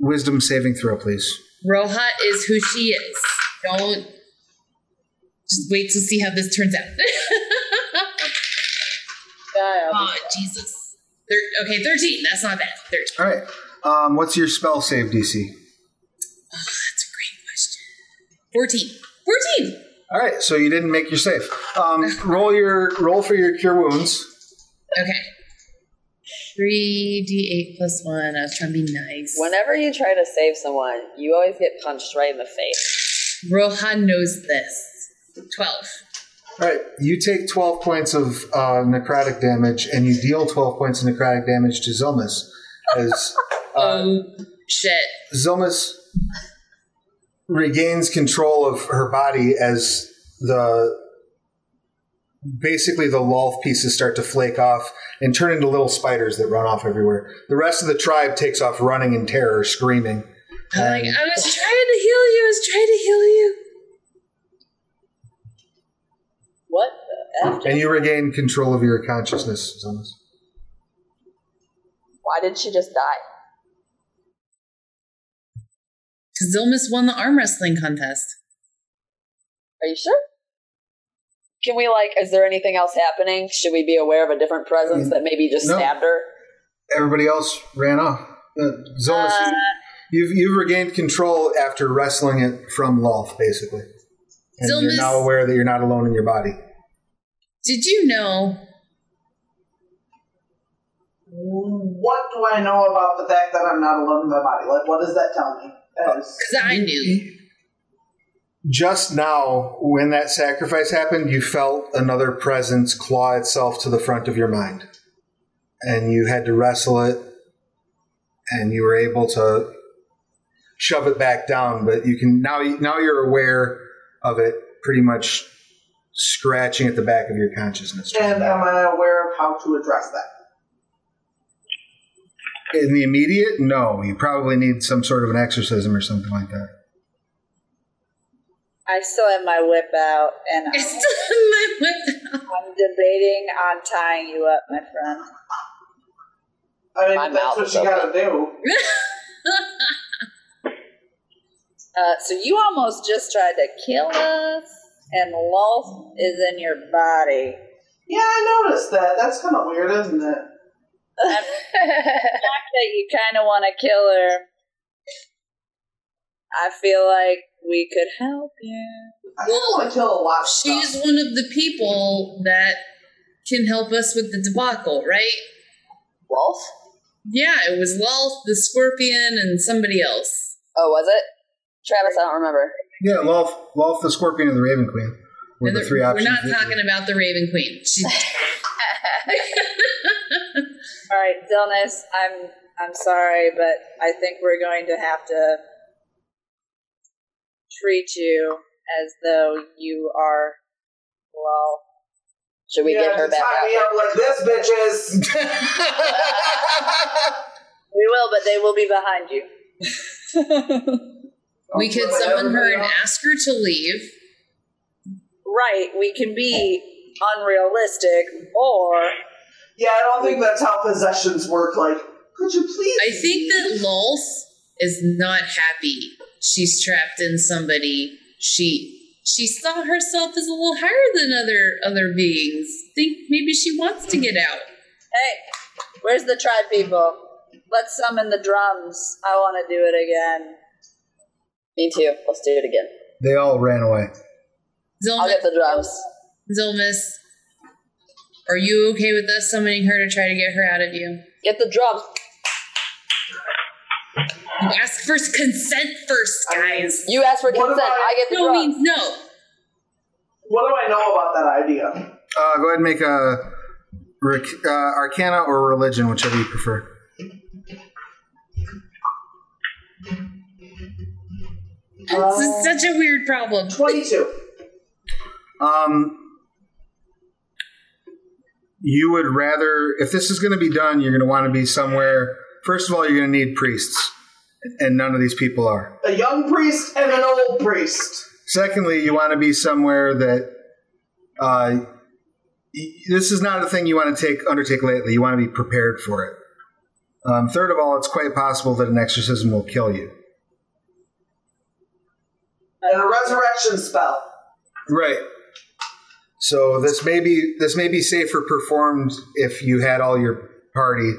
wisdom saving throw, please. Roja is who she is. Don't just wait to see how this turns out. Oh, Jesus. 13. That's not bad. 13. All right. What's your spell save DC? 14. All right, so you didn't make your save. Roll for your cure wounds. Okay. 3d8 plus 1. I was trying to be nice. Whenever you try to save someone, you always get punched right in the face. Rohan knows this. 12. All right, you take 12 points of necrotic damage, and you deal 12 points of necrotic damage to Zilness. Shit. Zilness regains control of her body as the Lolth pieces start to flake off and turn into little spiders that run off everywhere. The rest of the tribe takes off running in terror, screaming. I was trying to heal you. What the F? And you regain control of your consciousness, Zilness. Why did she just die? Because Zilness won the arm wrestling contest. Are you sure? Is there anything else happening? Should we be aware of a different presence that maybe just stabbed her? everybody else ran off. Zilness, you've regained control after wrestling it from Lolth, basically. And Zilness, you're now aware that you're not alone in your body. Did you know? What do I know about the fact that I'm not alone in my body? Like, what does that tell me? Because I knew. Just now, when that sacrifice happened, you felt another presence claw itself to the front of your mind. And you had to wrestle it, and you were able to shove it back down. But you can now you're aware of it pretty much scratching at the back of your consciousness. And am I aware of how to address that? In the immediate? No. You probably need some sort of an exorcism or something like that. I still have my whip out, and I'm debating on tying you up, my friend. I mean, that's what you gotta do. So you almost just tried to kill us, and Lolth is in your body. Yeah, I noticed that. That's kind of weird, isn't it? The fact that you kind of want to kill her, I feel like we could help you. I want to kill a lot of stuff. She's one of the people that can help us with the debacle, right? Lolth? Yeah, it was Lolth, the scorpion, and somebody else. Oh, was it? Travis, I don't remember. Yeah, Lolth, the scorpion, and the Raven Queen were the three options. We're not talking about the Raven Queen. All right, Zilness, I'm sorry, but I think we're going to have to treat you as though you are, well. Should we get her back out? Me up like this, bitches. We will, but they will be behind you. We could summon her and ask her to leave. Right, we can be unrealistic, or... Yeah, I don't think that's how possessions work. Like, could you please... I think that Lolth is not happy. She's trapped in somebody. She saw herself as a little higher than other beings. Think maybe she wants to get out. Hey, where's the tribe people? Let's summon the drums. I want to do it again. Me too. Let's do it again. They all ran away. I'll get the drums. Zilness, are you okay with us summoning her to try to get her out of you? Get the drums. You ask for consent first, guys. I mean, you ask for consent. I get the no means no. What do I know about that idea? Go ahead and make a Arcana or Religion, whichever you prefer. This is such a weird problem. 22. You would rather, if this is going to be done, you're going to want to be somewhere. First of all, you're going to need priests. And none of these people are. A young priest and an old priest. Secondly, you want to be somewhere that... this is not a thing you want to undertake lately. You want to be prepared for it. Third of all, it's quite possible that an exorcism will kill you. And a resurrection spell. Right. So this may be safer performed if you had all your party...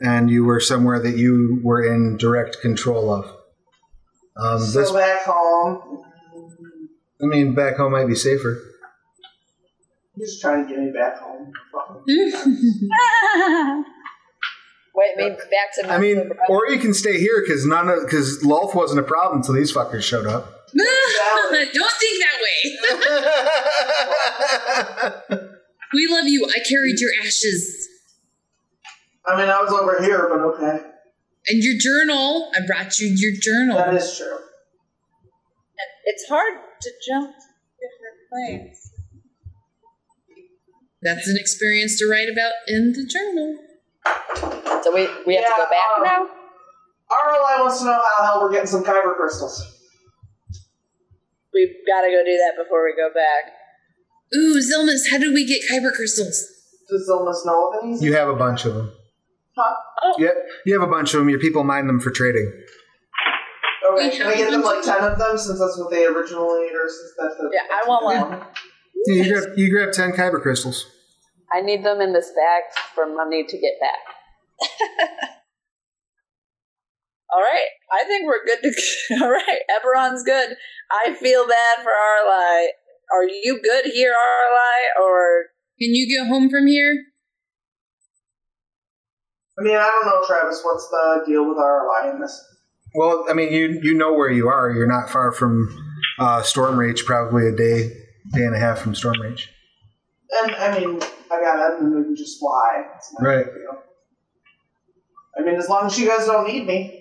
and you were somewhere that you were in direct control of. So back home. I mean, back home might be safer. I'm just trying to get me back home. Wait, maybe back to... I mean, or you can stay here, because Lolth wasn't a problem until these fuckers showed up. Don't think that way. We love you. I carried your ashes. I mean, I was over here, but okay. And your journal. I brought you your journal. That is true. It's hard to jump to different planes. That's an experience to write about in the journal. So we have to go back now? Aralei wants to know how the hell we're getting some Khyber crystals. We've got to go do that before we go back. Ooh, Zilness, how do we get Khyber crystals? Does Zilness know of anything? You have a bunch of them. Huh? Oh. Yep, you have a bunch of them. Your people mine them for trading. Okay, can I get them like 10 of them since that's what they originally, or since that's the... Yeah, I want one. Yeah, you grab 10 Khyber crystals. I need them in this bag for money to get back. All right, I think we're good to... All right, Eberron's good. I feel bad for Aralei. Are you good here, Aralei, or... Can you get home from here? I mean, I don't know, Travis, what's the deal with Aralei in this? Well, I mean, you know where you are. You're not far from Stormreach, probably a day and a half from Stormreach. And, I mean, I got it, and we can just fly. Right. I mean, as long as you guys don't need me.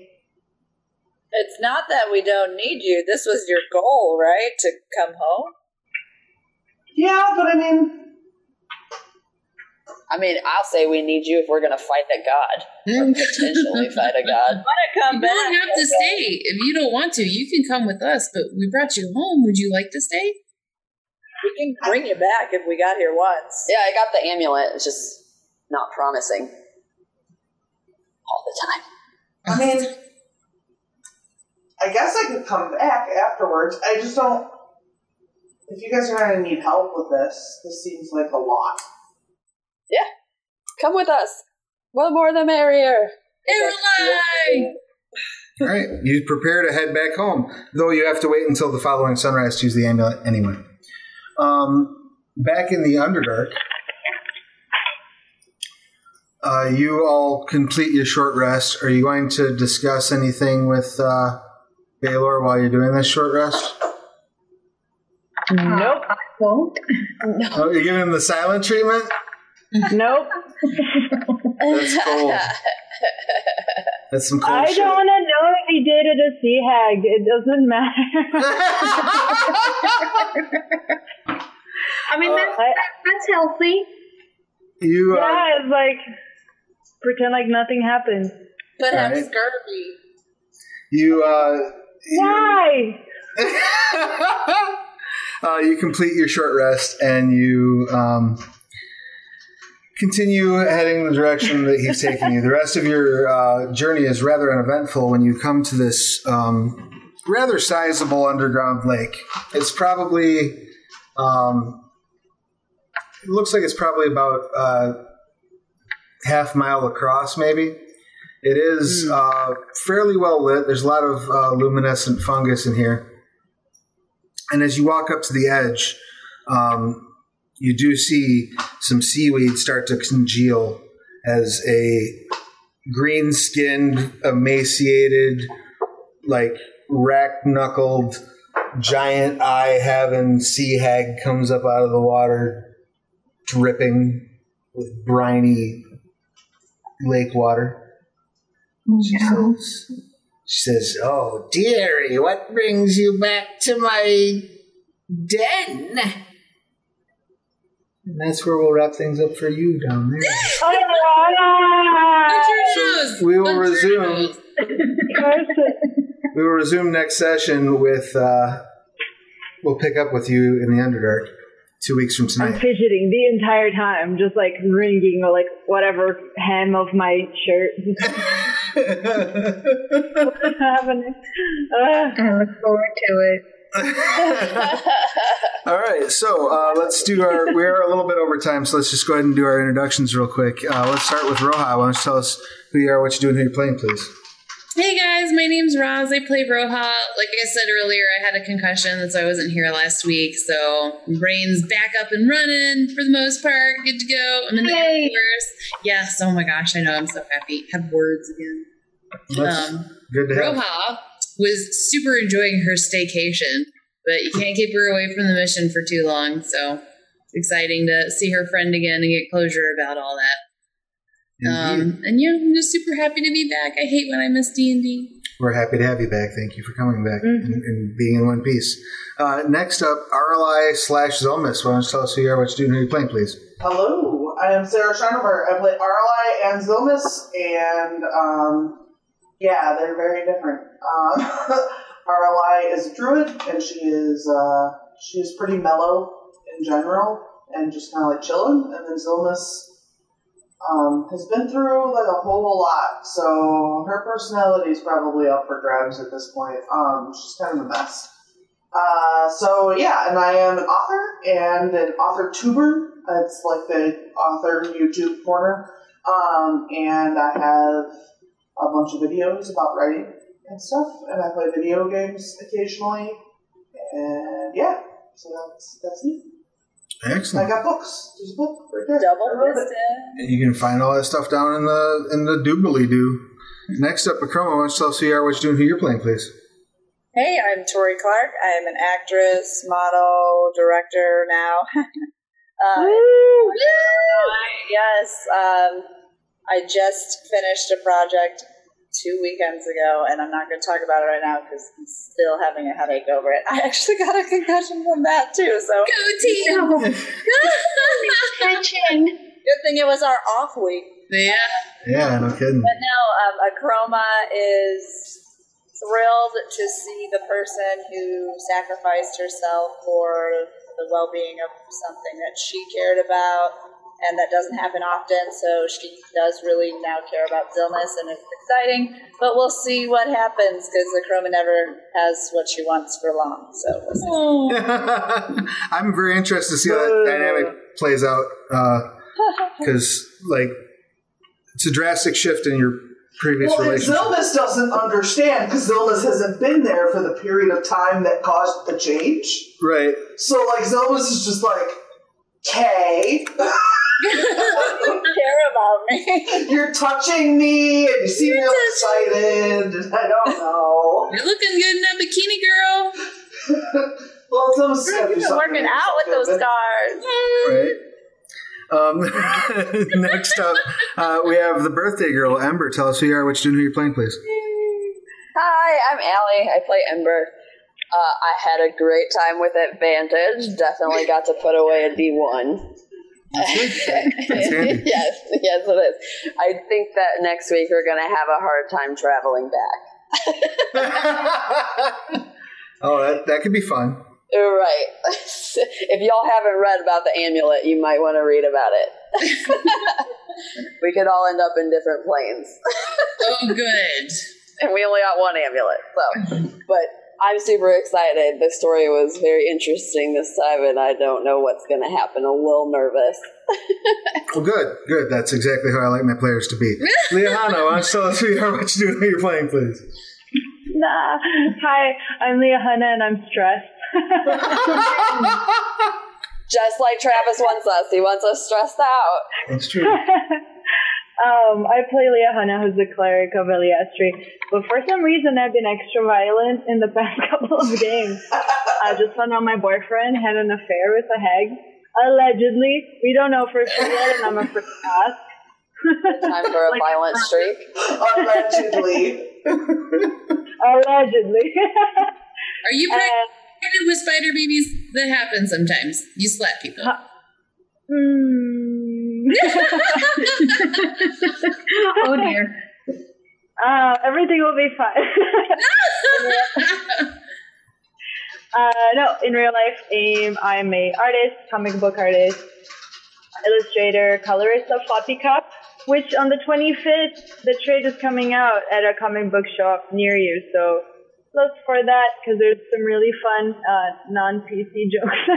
It's not that we don't need you. This was your goal, right? To come home? Yeah, but I mean, I'll say we need you if we're going to fight a god. Or potentially fight a god. You don't have to stay. If you don't want to, you can come with us, but we brought you home. Would you like to stay? We can bring you back if we got here once. Yeah, I got the amulet. It's just not promising. All the time. I mean... I guess I could come back afterwards. I just don't... If you guys are going to need help with this, this seems like a lot. Yeah. Come with us. One more the merrier. Aralei! All right. You prepare to head back home, though you have to wait until the following sunrise to use the amulet anyway. Back in the Underdark, you all complete your short rest. Are you going to discuss anything with... Balor, while you're doing this short rest? Nope, I won't. No. Oh, you're giving him the silent treatment? Nope. That's cool. That's some cool shit. I don't want to know if he dated a sea hag. It doesn't matter. I mean, that's healthy. You yeah, it's like, pretend like nothing happened. But I'm right. Scared of me. Why? You complete your short rest and you continue heading the direction that he's taking you. The rest of your journey is rather uneventful when you come to this rather sizable underground lake. It's probably... it looks like it's probably about half mile across, maybe. It is fairly well lit. There's a lot of luminescent fungus in here. And as you walk up to the edge, you do see some seaweed start to congeal as a green-skinned, emaciated, like rack-knuckled, giant eye-having sea hag comes up out of the water, dripping with briny lake water. She says, "Oh, dearie, what brings you back to my den?" And that's where we'll wrap things up for you down there. So we will resume. We will resume next session with. We'll pick up with you in the Underdark 2 weeks from tonight. I'm fidgeting the entire time, just like wringing or like whatever hem of my shirt. What's happening? I look forward to it. All right, so let's do our... We are a little bit over time, so let's just go ahead and do our introductions real quick. Let's start with Roja. Why don't you tell us who you are, what you're doing, who you're playing, please. Hey, guys. My name's Roz. I play Roja. Like I said earlier, I had a concussion, so I wasn't here last week, so brain's back up and running for the most part. Good to go. I'm in the Air Force. Yes. Oh, my gosh. I know. I'm so happy. I have words again. Good to Roja was super enjoying her staycation, but you can't keep her away from the mission for too long, so it's exciting to see her friend again and get closure about all that. And yeah, I'm just super happy to be back. I hate when I miss D&D. We're happy to have you back. Thank you for coming back and being in one piece. Next up, Aralei/Zilness. Why don't you tell us who you are, what you're doing, who you're playing, please? Hello, I am Sarah Schoenberg. I play Aralei and Zilness, and yeah, they're very different. Aralei is a druid, and she is pretty mellow in general, and just kind of like chilling, and then Zilness... has been through like a whole lot, so her personality is probably up for grabs at this point. She's kind of a mess. So yeah, and I am an author and an author tuber. It's like the author YouTube corner. And I have a bunch of videos about writing and stuff, and I play video games occasionally, and yeah, so that's me. Excellent. I got books. There's a book right there. And you can find all that stuff down in the doobly-doo. Next up, Akroma, why don't you tell us who you are, what you're doing, who you're playing, please. Hey, I'm Tori Clark. I'm an actress, model, director now. Woo! Yes. I just finished a project 2 weekends ago, and I'm not going to talk about it right now because I'm still having a headache over it. I actually got a concussion from that, too. So go team! Good thing it was our off week. Yeah, no kidding. But no, Akroma is thrilled to see the person who sacrificed herself for the well-being of something that she cared about, and that doesn't happen often, so she does really now care about Zilness, and it's exciting, but we'll see what happens, because Akroma never has what she wants for long, so we'll see. I'm very interested to see how that dynamic plays out, because, it's a drastic shift in your previous relationship. And Zilness doesn't understand, because Zilness hasn't been there for the period of time that caused the change. Right. So, Zilness is just okay. You care about me. You're touching me, and you seem real excited, and I don't know. You're looking good in that bikini, girl. Well, those you've been working out with those scars. Right. Next up, we have the birthday girl, Ember. Tell us who you are, what you doing, who you're playing, please. Hi, I'm Allie. I play Ember. I had a great time with Advantage. Definitely got to put away a D1. That's handy. Yes, it is. I think that next week we're going to have a hard time traveling back. Oh, that could be fun. Right. If y'all haven't read about the amulet, you might want to read about it. We could all end up in different planes. Oh, good. And we only got one amulet, so. But I'm super excited. The story was very interesting this time, and I don't know what's going to happen. I'm a little nervous. Well, good. That's exactly how I like my players to be. Liahana, why don't you tell us who you are, what you're doing, who you're playing, please. Nah. Hi, I'm Liahana, and I'm stressed. Just like Travis wants us. He wants us stressed out. That's true. I play Liahana, who's the cleric of Eliastri. But for some reason, I've been extra violent in the past couple of games. I just found out my boyfriend had an affair with a hag. Allegedly. We don't know for sure yet, and I'm afraid to ask. Time for a violent streak. Allegedly. Are you pregnant? With spider babies, that happens sometimes. You slap people. Oh dear. Everything will be fine. No, in real life, I'm a artist, comic book artist, illustrator, colorist of Floppy Cup, which on the 25th, the trade is coming out at a comic book shop near you, so look for that, because there's some really fun non-PC jokes.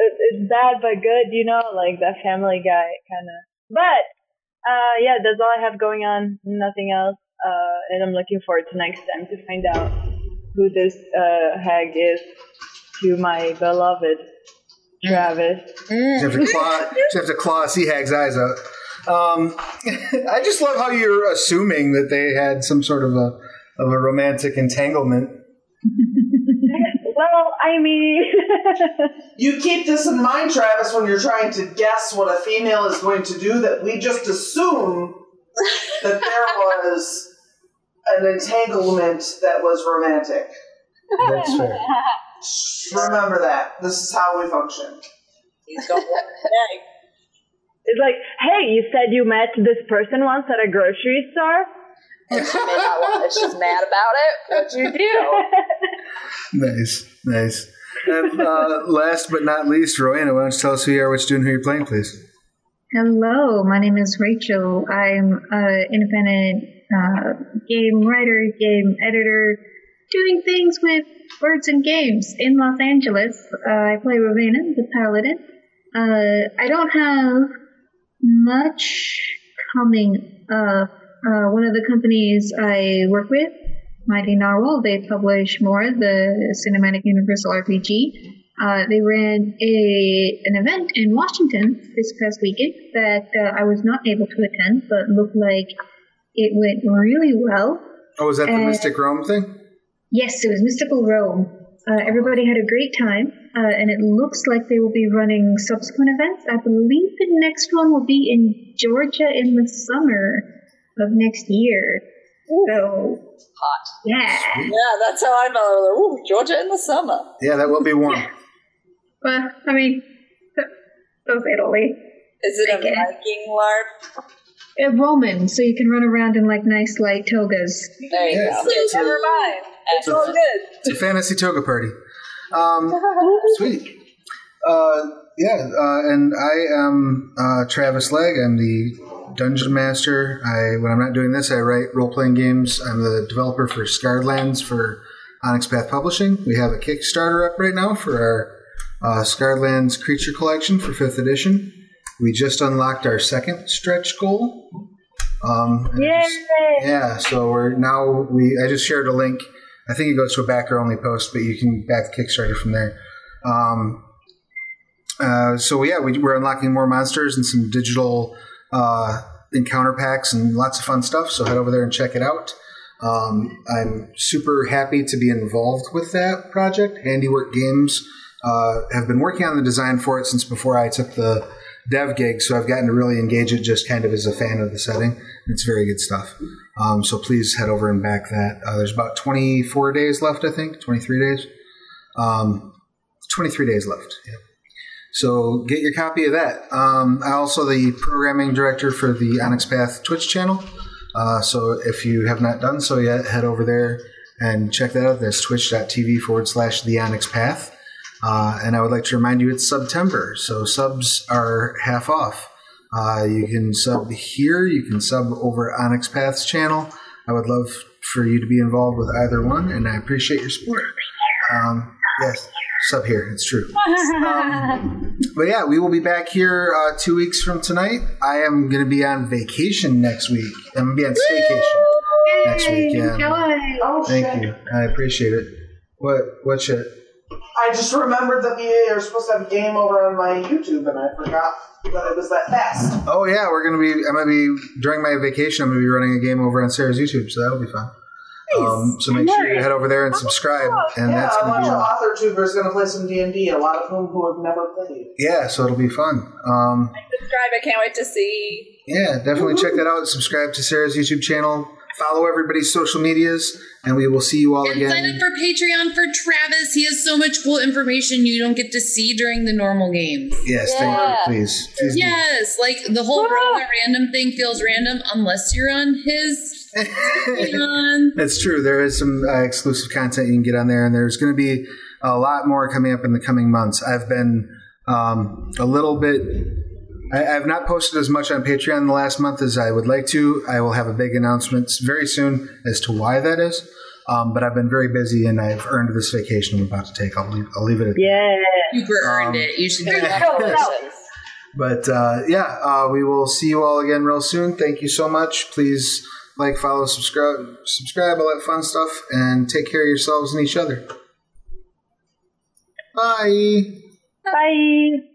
It's bad but good, that Family Guy kind of. But, that's all I have going on, nothing else. And I'm looking forward to next time to find out who this hag is to my beloved Travis. You have to claw sea hag's eyes out. I just love how you're assuming that they had some sort of a romantic entanglement. Well, I mean... You keep this in mind, Travis, when you're trying to guess what a female is going to do, that we just assume that there was an entanglement that was romantic. That's fair. Remember that. This is how we function. He's going to work. It's like, hey, you said you met this person once at a grocery store? And she may not want it. She's mad about it. What'd you do? Nice. And last but not least, Rauvaena, why don't you tell us who you are, what you're doing, who you're playing, please. Hello, my name is Rachel. I'm an independent game writer, game editor, doing things with words and games in Los Angeles. I play Rauvaena, the Paladin. I don't have much coming up. One of the companies I work with, Mighty Narwhal, they publish more, the Cinematic Universal RPG. They ran an event in Washington this past weekend that I was not able to attend, but looked like it went really well. Oh, was that the Mystic Rome thing? Yes, it was Mystical Rome. Everybody had a great time, and it looks like they will be running subsequent events. I believe the next one will be in Georgia in the summer of next year. Ooh, so, hot. Yeah. Sweet. Yeah, that's how I know. Ooh, Georgia in the summer. Yeah, that will be warm. Yeah. Well, I mean, both Italy. Is it a Viking LARP? A Roman, so you can run around in like nice light togas. There you go. So, never mind. It's all good. It's a fantasy toga party. Sweet. And I am Travis Legge. I'm the Dungeon Master. When I'm not doing this, I write role-playing games. I'm the developer for Scarred Lands for Onyx Path Publishing. We have a Kickstarter up right now for our Scarred Lands Creature Collection for 5th edition. We just unlocked our second stretch goal. So I just shared a link. I think it goes to a backer-only post, but you can back the Kickstarter from there. We're unlocking more monsters and some digital encounter packs and lots of fun stuff, so head over there and check it out. I'm super happy to be involved with that project. Handiwork Games have been working on the design for it since before I took the dev gig, so I've gotten to really engage it just kind of as a fan of the setting. It's very good stuff. So please head over and back that. There's about 24 days left, I think, 23 days. 23 days left, yeah. So get your copy of that. I'm also the programming director for the Onyx Path Twitch channel. So if you have not done so yet, head over there and check that out. That's twitch.tv/theonyxpath. And I would like to remind you it's September, so subs are half off. You can sub here, you can sub over Onyx Path's channel. I would love for you to be involved with either one, and I appreciate your support. Yes, sub here, it's true. But yeah, we will be back here 2 weeks from tonight. I am going to be on vacation next week. I'm going to be on staycation next week. Yeah. Thank you, I appreciate it. What shit? I just remembered that we are supposed to have Game Over on my YouTube, and I forgot that it was that fast. Oh, yeah, I'm going to be, during my vacation, I'm going to be running a Game Over on Sarah's YouTube, so that'll be fun. Nice. So make sure you head over there and subscribe. And that's a bunch of author-tubers going to play some D&D, a lot of whom who have never played. Yeah, so it'll be fun. Subscribe, I can't wait to see. Yeah, definitely check that out. Subscribe to Sarah's YouTube channel. Follow everybody's social medias, and we will see you all again. Sign up for Patreon for Travis. He has so much cool information you don't get to see during the normal games. Yes, thank you, please. Yes, like the whole Roll a Random thing feels random unless you're on his Patreon. That's true. There is some exclusive content you can get on there, and there's going to be a lot more coming up in the coming months. I've been a little bit... I've not posted as much on Patreon in the last month as I would like to. I will have a big announcement very soon as to why that is. But I've been very busy, and I've earned this vacation I'm about to take. I'll leave it at that. Yeah. Super earned it. You should do that. But, we will see you all again real soon. Thank you so much. Please like, follow, subscribe, all that fun stuff, and take care of yourselves and each other. Bye. Bye.